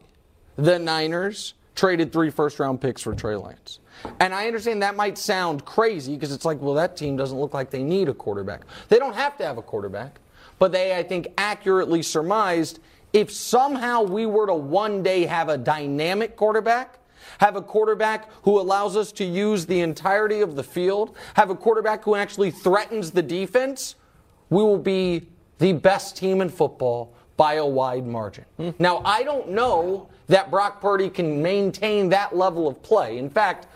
the Niners traded 3 first-round picks for Trey Lance. And I understand that might sound crazy because it's like, well, that team doesn't look like they need a quarterback. They don't have to have a quarterback. But they, I think, accurately surmised if somehow we were to one day have a dynamic quarterback, have a quarterback who allows us to use the entirety of the field, have a quarterback who actually threatens the defense, we will be the best team in football by a wide margin. Now, I don't know that Brock Purdy can maintain that level of play. In fact,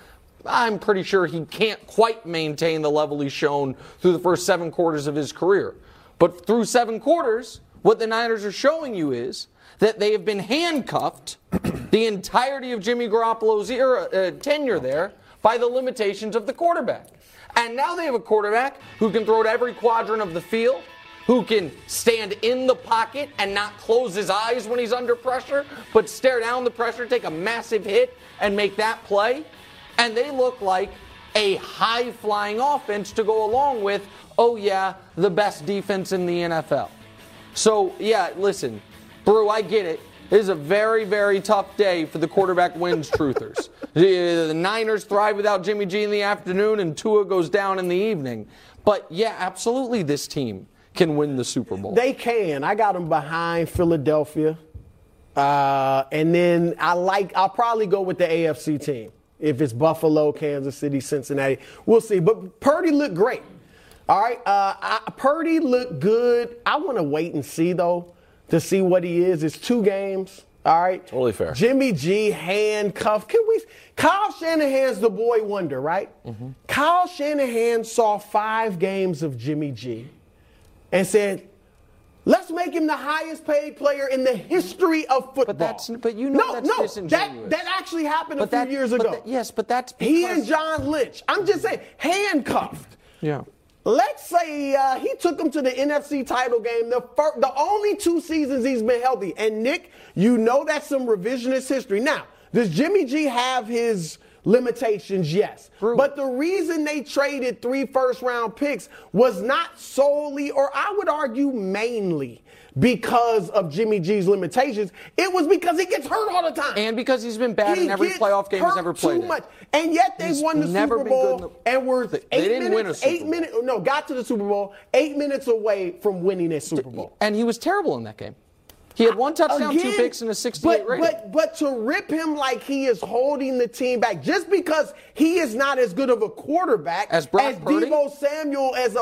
I'm pretty sure he can't quite maintain the level he's shown through the first 7 quarters of his career. But through 7 quarters, what the Niners are showing you is that they have been handcuffed the entirety of Jimmy Garoppolo's tenure there by the limitations of the quarterback. And now they have a quarterback who can throw to every quadrant of the field, who can stand in the pocket and not close his eyes when he's under pressure, but stare down the pressure, take a massive hit, and make that play. And they look like a high-flying offense to go along with, oh yeah, the best defense in the NFL. So, yeah, listen, Brew, I get it. This is a very, very tough day for the quarterback wins truthers. The Niners thrive without Jimmy G in the afternoon, and Tua goes down in the evening. But, yeah, absolutely this team can win the Super Bowl. They can. I got them behind Philadelphia. And then I'll probably go with the AFC team. If it's Buffalo, Kansas City, Cincinnati, we'll see. But Purdy looked great. All right. Purdy looked good. I want to wait and see, though, to see what he is. It's 2 games. All right. Totally fair. Jimmy G handcuffed. Kyle Shanahan's the boy wonder, right? Mm-hmm. Kyle Shanahan saw 5 games of Jimmy G and said, let's make him the highest paid player in the history of football. But that's disingenuous. That actually happened a few years ago. That's because he and John Lynch. I'm just saying, handcuffed. Yeah. Let's say he took him to the NFC title game, the only 2 seasons he's been healthy. And, Nick, you know that's some revisionist history. Now, does Jimmy G have his limitations? Yes. True. But the reason they traded 3 first-round picks was not solely, or I would argue mainly, because of Jimmy G's limitations. It was because he gets hurt all the time. And because he's been bad in every playoff game he's ever played in. And yet they won the Super Bowl and were 8 minutes away from winning a Super Bowl. And he was terrible in that game. He had 1 touchdown, again, 2 picks, and a 68 rating. But to rip him like he is holding the team back, just because he is not as good of a quarterback as Debo Samuel as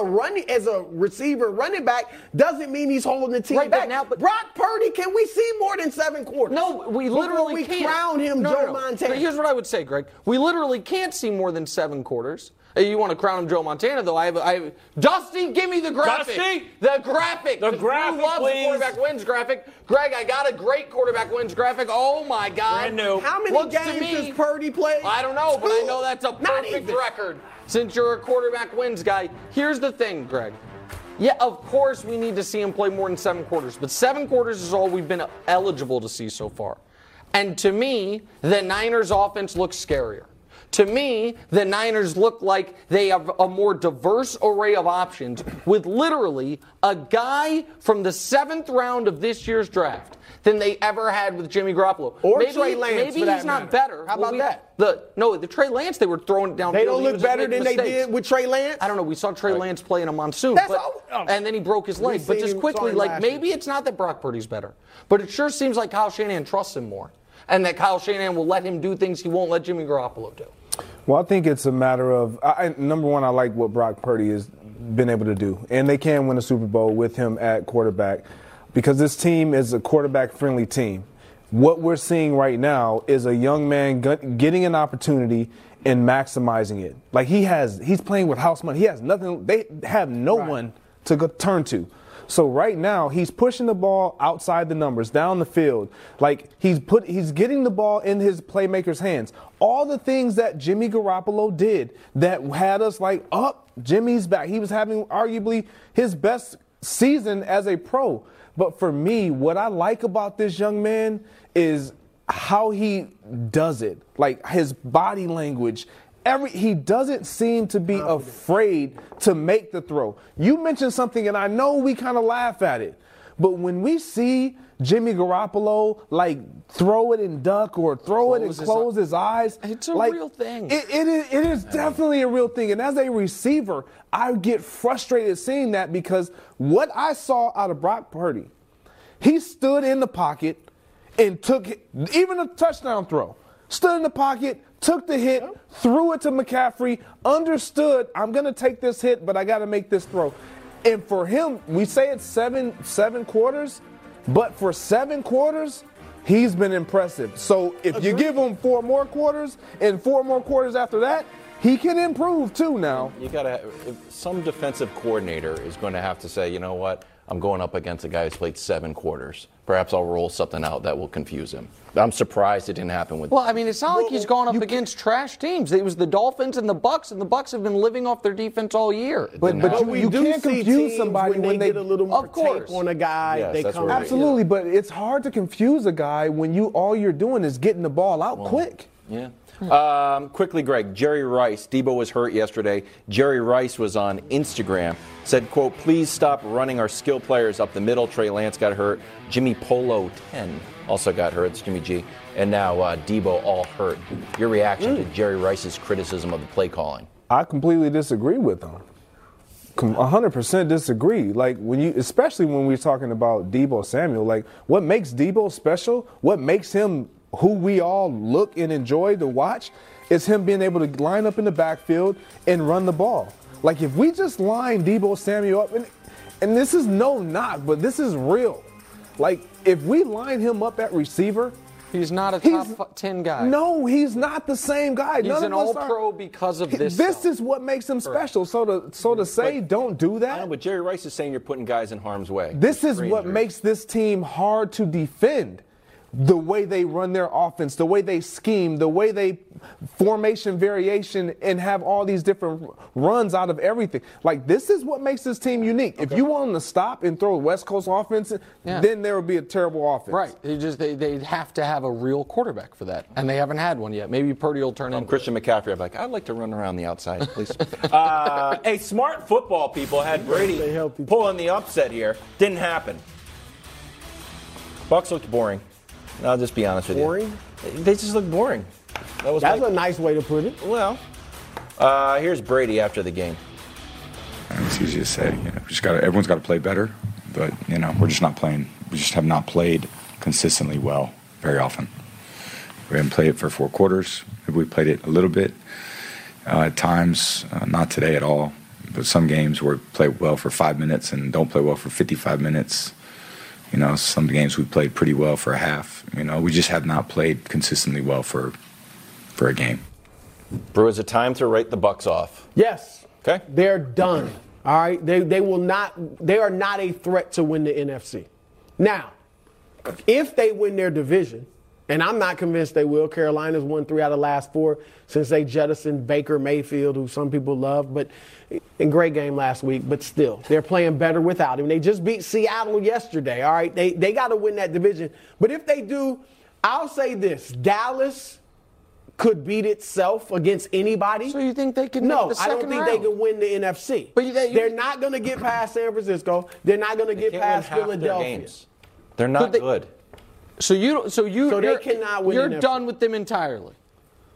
a receiver running back, doesn't mean he's holding the team back. But Brock Purdy, can we see more than 7 quarters? No, we literally can't. We crown him Joe Montana. Here's what I would say, Greg. We literally can't see more than 7 quarters. You want to crown him Joe Montana, though. I have Dusty, give me the graphic. Dusty? The graphic. The graphic, who loves please. The quarterback wins graphic. Greg, I got a great quarterback wins graphic. Oh, my God. Brand new. How many games does Purdy play? I don't know, but I know that's a perfect record since you're a quarterback wins guy. Here's the thing, Greg. Yeah, of course we need to see him play more than 7 quarters, but 7 quarters is all we've been eligible to see so far. And to me, the Niners offense looks scarier. To me, the Niners look like they have a more diverse array of options with literally a guy from the 7th round of this year's draft than they ever had with Jimmy Garoppolo. Or Trey Lance, maybe he's not better. How about that? The Trey Lance, they were throwing down. They don't look better than they did with Trey Lance? I don't know. We saw Trey Lance play in a monsoon. And then he broke his leg. But just quickly, maybe it's not that Brock Purdy's better. But it sure seems like Kyle Shanahan trusts him more. And that Kyle Shanahan will let him do things he won't let Jimmy Garoppolo do. Well, I think it's a matter of, number one, I like what Brock Purdy has been able to do. And they can win a Super Bowl with him at quarterback because this team is a quarterback-friendly team. What we're seeing right now is a young man getting an opportunity and maximizing it. Like he's playing with house money. He has nothing. They have no one to turn to. So right now he's pushing the ball outside the numbers, down the field. Like he's getting the ball in his playmaker's hands. All the things that Jimmy Garoppolo did that had us like, oh, Jimmy's back. He was having arguably his best season as a pro. But for me, what I like about this young man is how he does it. Like his body language. He doesn't seem to be afraid to make the throw. You mentioned something, and I know we kind of laugh at it, but when we see Jimmy Garoppolo like throw it and duck or close his eyes, it's a real thing. It is definitely a real thing. And as a receiver, I get frustrated seeing that because what I saw out of Brock Purdy, he stood in the pocket and took even a touchdown throw. Stood in the pocket, took the hit, threw it to McCaffrey, understood, I'm going to take this hit, but I got to make this throw. And for him, we say it's seven quarters, but for 7 quarters, he's been impressive. So if you give him 4 more quarters and 4 more quarters after that, he can improve too now. You gotta, some defensive coordinator is going to have to say, you know what, I'm going up against a guy who's played 7 quarters. Perhaps I'll roll something out that will confuse him. I'm surprised it didn't happen with. Well, I mean, it's not like he's gone up against trash teams. It was the Dolphins and the Bucks have been living off their defense all year. But you can't confuse somebody when they get a little more tape on a guy. Yes, they come absolutely, yeah. But it's hard to confuse a guy when you all you're doing is getting the ball out quick. Yeah. Quickly, Greg, Jerry Rice, Debo was hurt yesterday. Jerry Rice was on Instagram, said, quote, please stop running our skill players up the middle. Trey Lance got hurt. Jimmy Polo 10 also got hurt. It's Jimmy G. And now Debo all hurt. Your reaction to Jerry Rice's criticism of the play calling? I completely disagree with him. 100% disagree. Like when you, especially when we're talking about Debo Samuel, like what makes Debo special? What makes him who we all look and enjoy to watch is him being able to line up in the backfield and run the ball. Like if we just line Debo Samuel up, and this is no knock, but this is real. Like if we line him up at receiver, he's not a top 10 guy. No, he's not the same guy. He's an all-pro because of this. This is what makes him special. So to say don't do that. No, but Jerry Rice is saying you're putting guys in harm's way. This is what makes this team hard to defend. The way they run their offense, the way they scheme, the way they formation variation and have all these different runs out of everything. Like, this is what makes this team unique. Okay. If you want them to stop and throw West Coast offense, then there would be a terrible offense. Right. They have to have a real quarterback for that, and they haven't had one yet. Maybe Purdy will turn in. Christian McCaffrey, I'm like, I'd like to run around the outside, please. Hey, smart football people had Brady pulling the upset here. Didn't happen. Bucks looked boring. I'll just be honest with you. Boring? They just look boring. That's a nice way to put it. Well, here's Brady after the game. It's easy to say. You know, everyone's got to play better, but you know we're just not playing. We just have not played consistently well very often. We haven't played it for 4 quarters. Maybe we played it a little bit at times. Not today at all. But some games where we play well for 5 minutes and don't play well for 55 minutes. You know, some games we played pretty well for a half. You know, we just have not played consistently well for a game. Brew, is it time to write the Bucks off? Yes. Okay. They're done. All right. They are not a threat to win the NFC. Now, if they win their division, and I'm not convinced they will, Carolina's won 3 out of the last 4 since they jettisoned Baker Mayfield, who some people love, but in great game last week, but still, they're playing better without him. They just beat Seattle yesterday, all right? They got to win that division. But if they do, I'll say this. Dallas could beat itself against anybody. So you think they can win the second round? No, I don't think they can win the NFC. But they're not going to get past San Francisco. They're not going to get past Philadelphia. They're not good. So they cannot win. You're done with them entirely.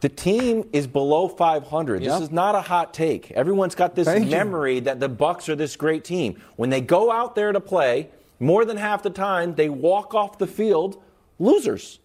The team is below 500. Yep. This is not a hot take. Everyone's got this memory that the Bucks are this great team. When they go out there to play, more than half the time they walk off the field losers.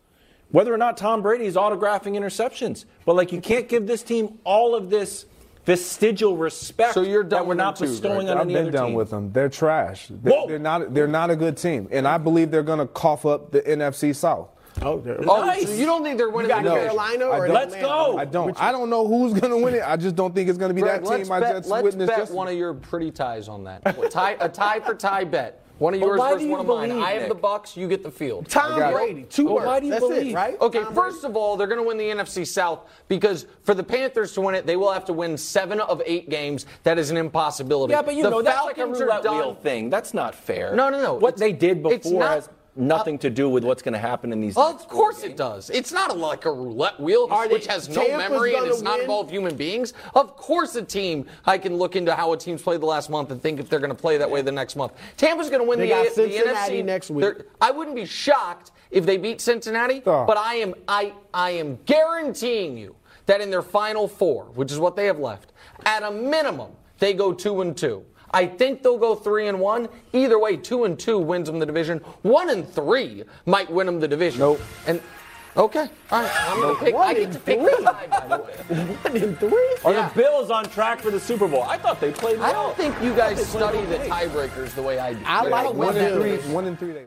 Whether or not Tom Brady is autographing interceptions, but like you can't give this team all of this vestigial respect that we're not bestowing on any other team. I've been down with them. They're trash. They're not a good team, and I believe they're going to cough up the NFC South. Nice. So you don't think they're winning Carolina or Atlanta? Let's go. I don't know who's going to win it. I just don't think it's going to be that team. Let's bet one of your pretty ties on that. A tie for tie bet. One of yours versus one of mine. I have the Bucks. You get the field. Tom Brady. Why do you believe? It, right? Okay, first of all, they're going to win the NFC South because for the Panthers to win it, they will have to win 7 of 8 games. That is an impossibility. Yeah, but that's like a roulette wheel thing. That's not fair. No. What they did before has nothing to do with what's going to happen in these next 4 games. Of course it does. It's not like a roulette wheel, which has no memory and does not involve human beings. Of course I can look into how a team's played the last month and think if they're going to play that way the next month. Tampa's going to win the NFC next week. I wouldn't be shocked if they beat Cincinnati, but I am guaranteeing you that in their final 4, which is what they have left, at a minimum, they go 2-2. I think they'll go 3-1. Either way, 2-2 wins them the division. 1-3 might win them the division. Nope. And Okay. All right. I'm going to pick. I get to pick five, by the way. 1 in 3? Are the Bills on track for the Super Bowl? I thought they played well. I don't think you guys study the tiebreakers the way I do. I like 1 in 3.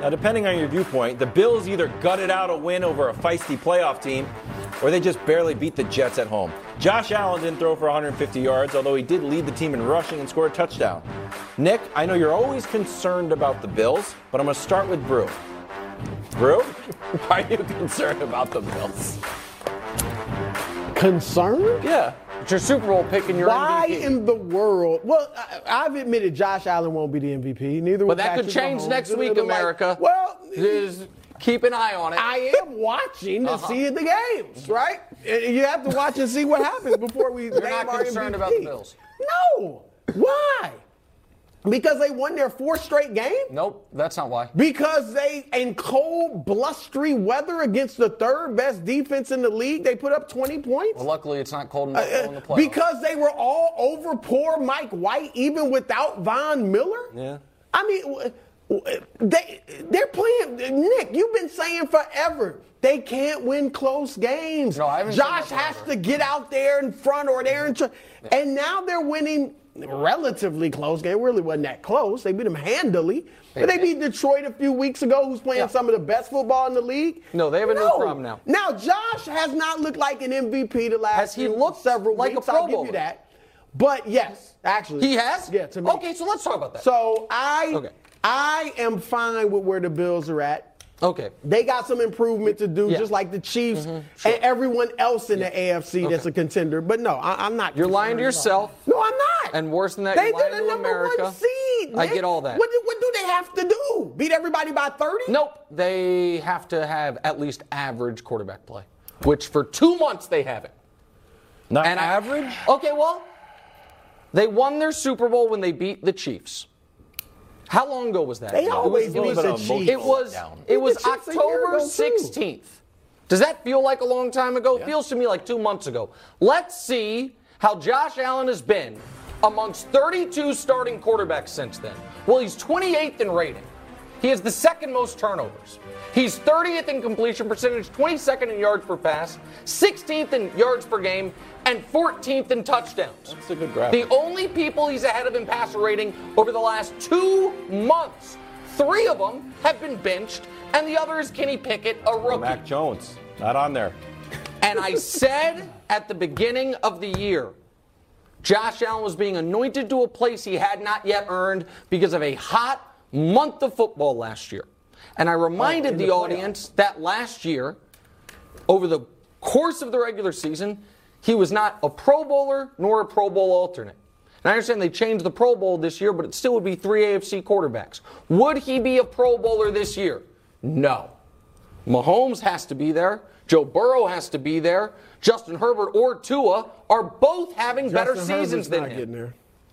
Now, depending on your viewpoint, the Bills either gutted out a win over a feisty playoff team or they just barely beat the Jets at home. Josh Allen didn't throw for 150 yards, although he did lead the team in rushing and score a touchdown. Nick, I know you're always concerned about the Bills, but I'm going to start with Brew. Brew, why are you concerned about the Bills? Concerned? Yeah. It's your Super Bowl pick and your MVP. Why in the world? Well, I've admitted Josh Allen won't be the MVP. Neither will Patrick Mahomes. But that could change next week, America. Like, well, keep an eye on it. I am watching to see the games, right? You have to watch and see what happens before we name our MVP. You're not concerned about the Bills? No. Why? Because they won their 4th straight game? Nope, that's not why. Because they, in cold, blustery weather against the 3rd best defense in the league, they put up 20 points? Well, luckily it's not cold enough in the playoffs. Because they were all over poor Mike White, even without Von Miller? Yeah. I mean... They're playing, Nick, you've been saying forever, they can't win close games. No, I haven't. Josh has to get out there in front or there. And now they're winning relatively close game. It really wasn't that close. They beat them handily. But they beat Detroit a few weeks ago, who's playing some of the best football in the league. No, they have a new problem now. Now, Josh has not looked like an MVP the last several weeks. Like a Pro Bowler. I'll give you that. But, yes, actually. He has? Yeah, to me. Okay, so let's talk about that. So, I am fine with where the Bills are at. Okay. They got some improvement to do, just like the Chiefs and everyone else in the AFC that's a contender. But, no, I'm not. You're lying to yourself. No, I'm not. And worse than that, you're lying to America. They did a number 1 seed. Nick. I get all that. What do they have to do? Beat everybody by 30? Nope. They have to have at least average quarterback play, which for 2 months they haven't. Not average? Okay, well, they won their Super Bowl when they beat the Chiefs. How long ago was that? They always beat the Chiefs. It was October 16th. Does that feel like a long time ago? Yeah. Feels to me like 2 months ago. Let's see how Josh Allen has been amongst 32 starting quarterbacks since then. Well, he's 28th in rating. He has the 2nd most turnovers. He's 30th in completion percentage, 22nd in yards per pass, 16th in yards per game, and 14th in touchdowns. That's a good graphic. The only people he's ahead of in passer rating over the last 2 months, 3 of them have been benched, and the other is Kenny Pickett, a rookie. Mac Jones, not on there. And I said at the beginning of the year, Josh Allen was being anointed to a place he had not yet earned because of a hot month of football last year. And I reminded the audience that last year, over the course of the regular season, he was not a Pro Bowler nor a Pro Bowl alternate. And I understand they changed the Pro Bowl this year, but it still would be 3 AFC quarterbacks. Would he be a Pro Bowler this year? No. Mahomes has to be there. Joe Burrow has to be there. Justin Herbert or Tua are both having better seasons than him. Justin Herbert's not getting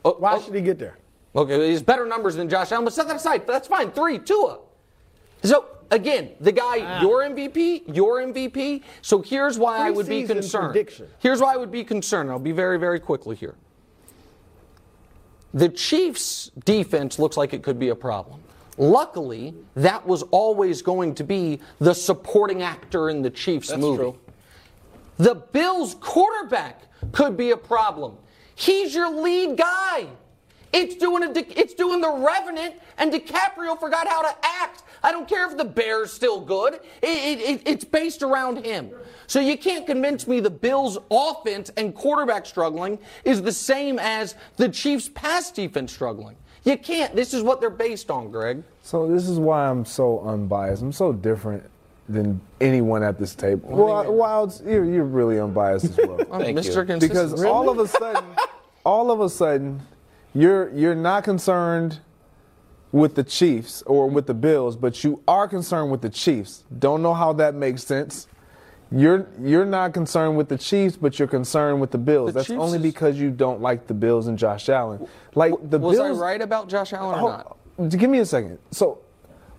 there. Why should he get there? Okay, he's better numbers than Josh Allen, but set that aside. That's fine. 3, Tua. So, again, the guy, your MVP. So here's why I would be concerned. Prediction. Here's why I would be concerned. I'll be very, very quickly here. The Chiefs' defense looks like it could be a problem. Luckily, that was always going to be the supporting actor in the Chiefs' movie. True. The Bills' quarterback could be a problem. He's your lead guy. It's doing The Revenant, and DiCaprio forgot how to act. I don't care if the Bear's still good. It's based around him. So you can't convince me the Bills' offense and quarterback struggling is the same as the Chiefs' pass defense struggling. You can't. This is what they're based on, Greg. So this is why I'm so unbiased. I'm so different than anyone at this table. Well, Wilds, you're really unbiased as well. Mr. Consistent. Because all of a sudden, you're not concerned with the Chiefs or with the Bills, but you are concerned with the Chiefs. Don't know how that makes sense. You're not concerned with the Chiefs, but you're concerned with the Bills. That's only because you don't like the Bills and Josh Allen. Like the Bills. Was I right about Josh Allen or not? Give me a second. So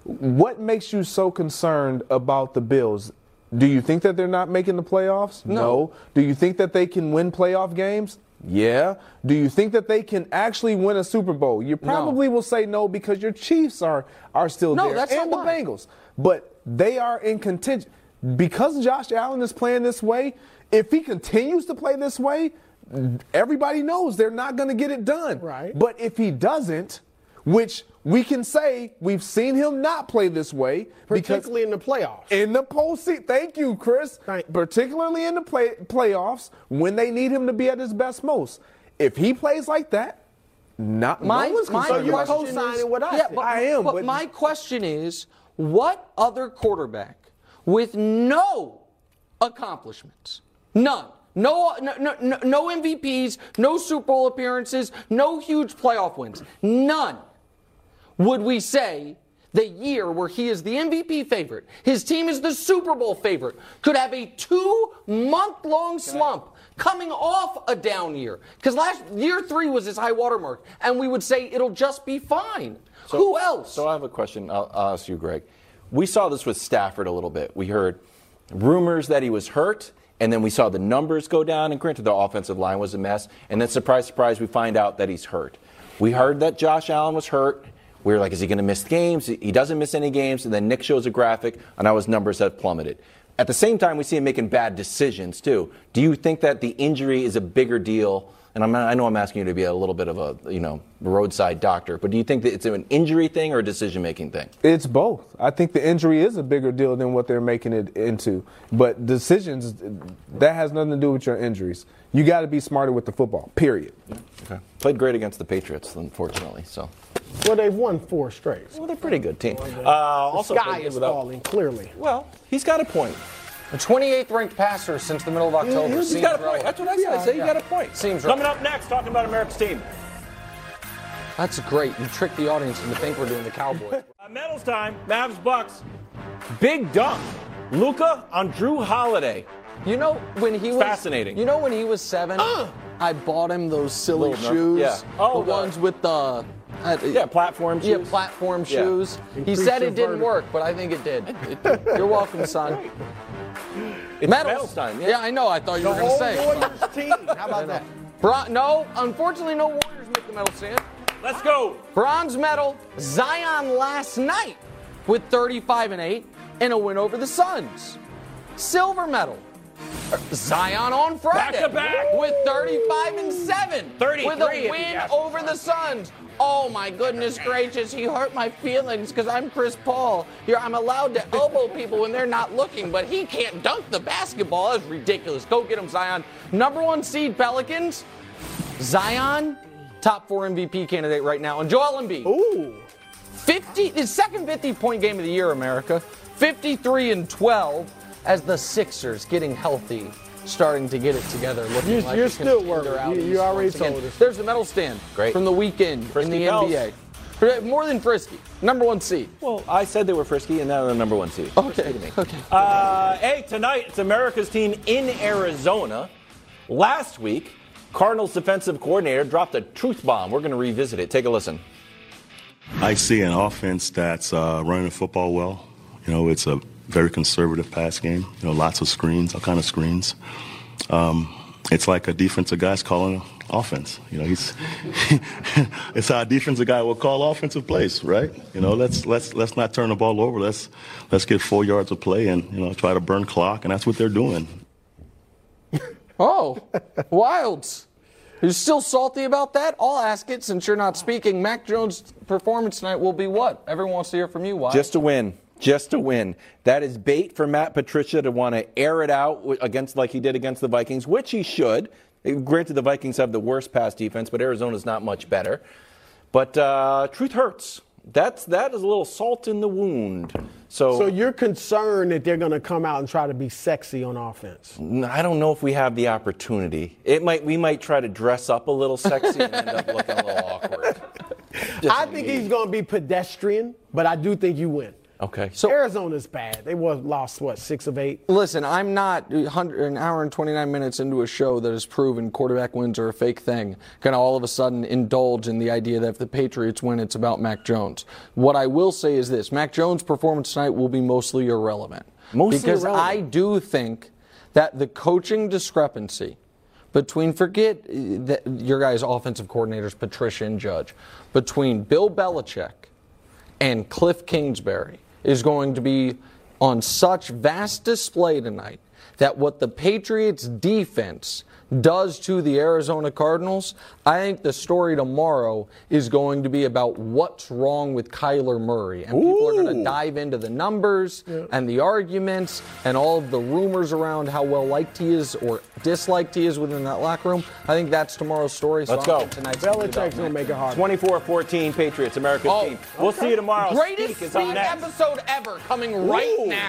what makes you so concerned about the Bills? Do you think that they're not making the playoffs? No. Do you think that they can win playoff games? Yeah. Do you think that they can actually win a Super Bowl? You probably will say no because your Chiefs are still there. No, that's not why. And the Bengals. But they are in contention. Because Josh Allen is playing this way, if he continues to play this way, everybody knows they're not going to get it done. Right. But if he doesn't, which we can say we've seen him not play this way. Particularly in the playoffs. In the postseason. Thank you, Chris. Particularly in the playoffs when they need him to be at his best most. If he plays like that, you're co-signing what I said. Yeah, I am. But my question is, what other quarterback with no accomplishments, none, no MVPs, no Super Bowl appearances, no huge playoff wins, none, would we say the year where he is the MVP favorite, his team is the Super Bowl favorite, could have a 2-month-long slump coming off a down year? Because last year 3 was his high watermark, and we would say it'll just be fine. So, who else? So I have a question. I'll ask you, Greg. We saw this with Stafford a little bit. We heard rumors that he was hurt, and then we saw the numbers go down, and granted, the offensive line was a mess, and then surprise, surprise, we find out that he's hurt. We heard that Josh Allen was hurt. We were like, is he going to miss games? He doesn't miss any games, and then Nick shows a graphic on how his numbers have plummeted. At the same time, we see him making bad decisions, too. Do you think that the injury is a bigger deal? And I know I'm asking you to be a little bit of a, roadside doctor, but do you think that it's an injury thing or a decision-making thing? It's both. I think the injury is a bigger deal than what they're making it into. But decisions, that has nothing to do with your injuries. You got to be smarter with the football, period. Okay. Played great against the Patriots, unfortunately. So. Well, they've won 4 straight. Well, they're a pretty good team. Also the sky is falling, clearly. Well, he's got a point. The 28th ranked passer since the middle of October. He's got a point. That's what I said. He got a point. Seems right. Coming up next, talking about America's team. That's great. You tricked the audience into thinking we're doing the Cowboys. Medals time. Mavs Bucks. Big dunk. Luka on Drew Holiday. You know when he was fascinating. You know when he was 7, I bought him those silly shoes. Yeah. Oh, the ones with the. Platform shoes. Yeah, platform shoes. He said it didn't work, but I think it did. You're welcome, son. It's medals time. Yeah, I know. I thought you were going to say. The whole Warriors team. How about that? No, unfortunately, no Warriors make the medal stand. Let's go. Bronze medal, Zion last night with 35-8 and a win over the Suns. Silver medal, Zion on Friday back-to-back. With 35-7 with a win over the Suns. Oh, my goodness gracious, he hurt my feelings because I'm Chris Paul. I'm allowed to elbow people when they're not looking, but he can't dunk the basketball. That's ridiculous. Go get him, Zion. #1 seed Pelicans. Zion, top 4 MVP candidate right now. And Joel Embiid. Ooh. His second 50-point game of the year, America. 53-12 as the Sixers getting healthy, starting to get it together. You're still working. You already told us. There's the medal stand from the weekend in the NBA. More than frisky. #1 seed. Well, I said they were frisky, and now they're the #1 seed. Okay. Hey, tonight it's America's team in Arizona. Last week, Cardinals defensive coordinator dropped a truth bomb. We're going to revisit it. Take a listen. I see an offense that's running the football well. It's a very conservative pass game. Lots of screens, all kind of screens. It's like a defensive guy's calling offense. It's how a defensive guy will call offensive plays, right? Let's not turn the ball over. Let's get 4 yards of play and try to burn clock, and that's what they're doing. Oh, Wilds. You're still salty about that? I'll ask it since you're not speaking. Mac Jones' performance tonight will be what? Everyone wants to hear from you. Wilds. Just a win. Just a win. That is bait for Matt Patricia to want to air it out like he did against the Vikings, which he should. Granted, the Vikings have the worst pass defense, but Arizona's not much better. But truth hurts. That is a little salt in the wound. So you're concerned that they're going to come out and try to be sexy on offense? I don't know if we have the opportunity. We might try to dress up a little sexy and end up looking a little awkward. I think he's going to be pedestrian, but I do think you win. Okay. So Arizona's bad. They lost, what, 6 of 8? Listen, I'm not an hour and 29 minutes into a show that has proven quarterback wins are a fake thing. Going to all of a sudden indulge in the idea that if the Patriots win, it's about Mac Jones. What I will say is this. Mac Jones' performance tonight will be mostly irrelevant. Because I do think that the coaching discrepancy between, forget your guys' offensive coordinators, Patricia and Judge, between Bill Belichick and Cliff Kingsbury is going to be on such vast display tonight that what the Patriots defense does to the Arizona Cardinals, I think the story tomorrow is going to be about what's wrong with Kyler Murray. And people are going to dive into the numbers and the arguments and all of the rumors around how well-liked he is or disliked he is within that locker room. I think that's tomorrock's story. So let's go. Belichick's going to make it hard. 24-14 Patriots, America's team. We'll see you tomorrow. Greatest speed episode ever coming right now.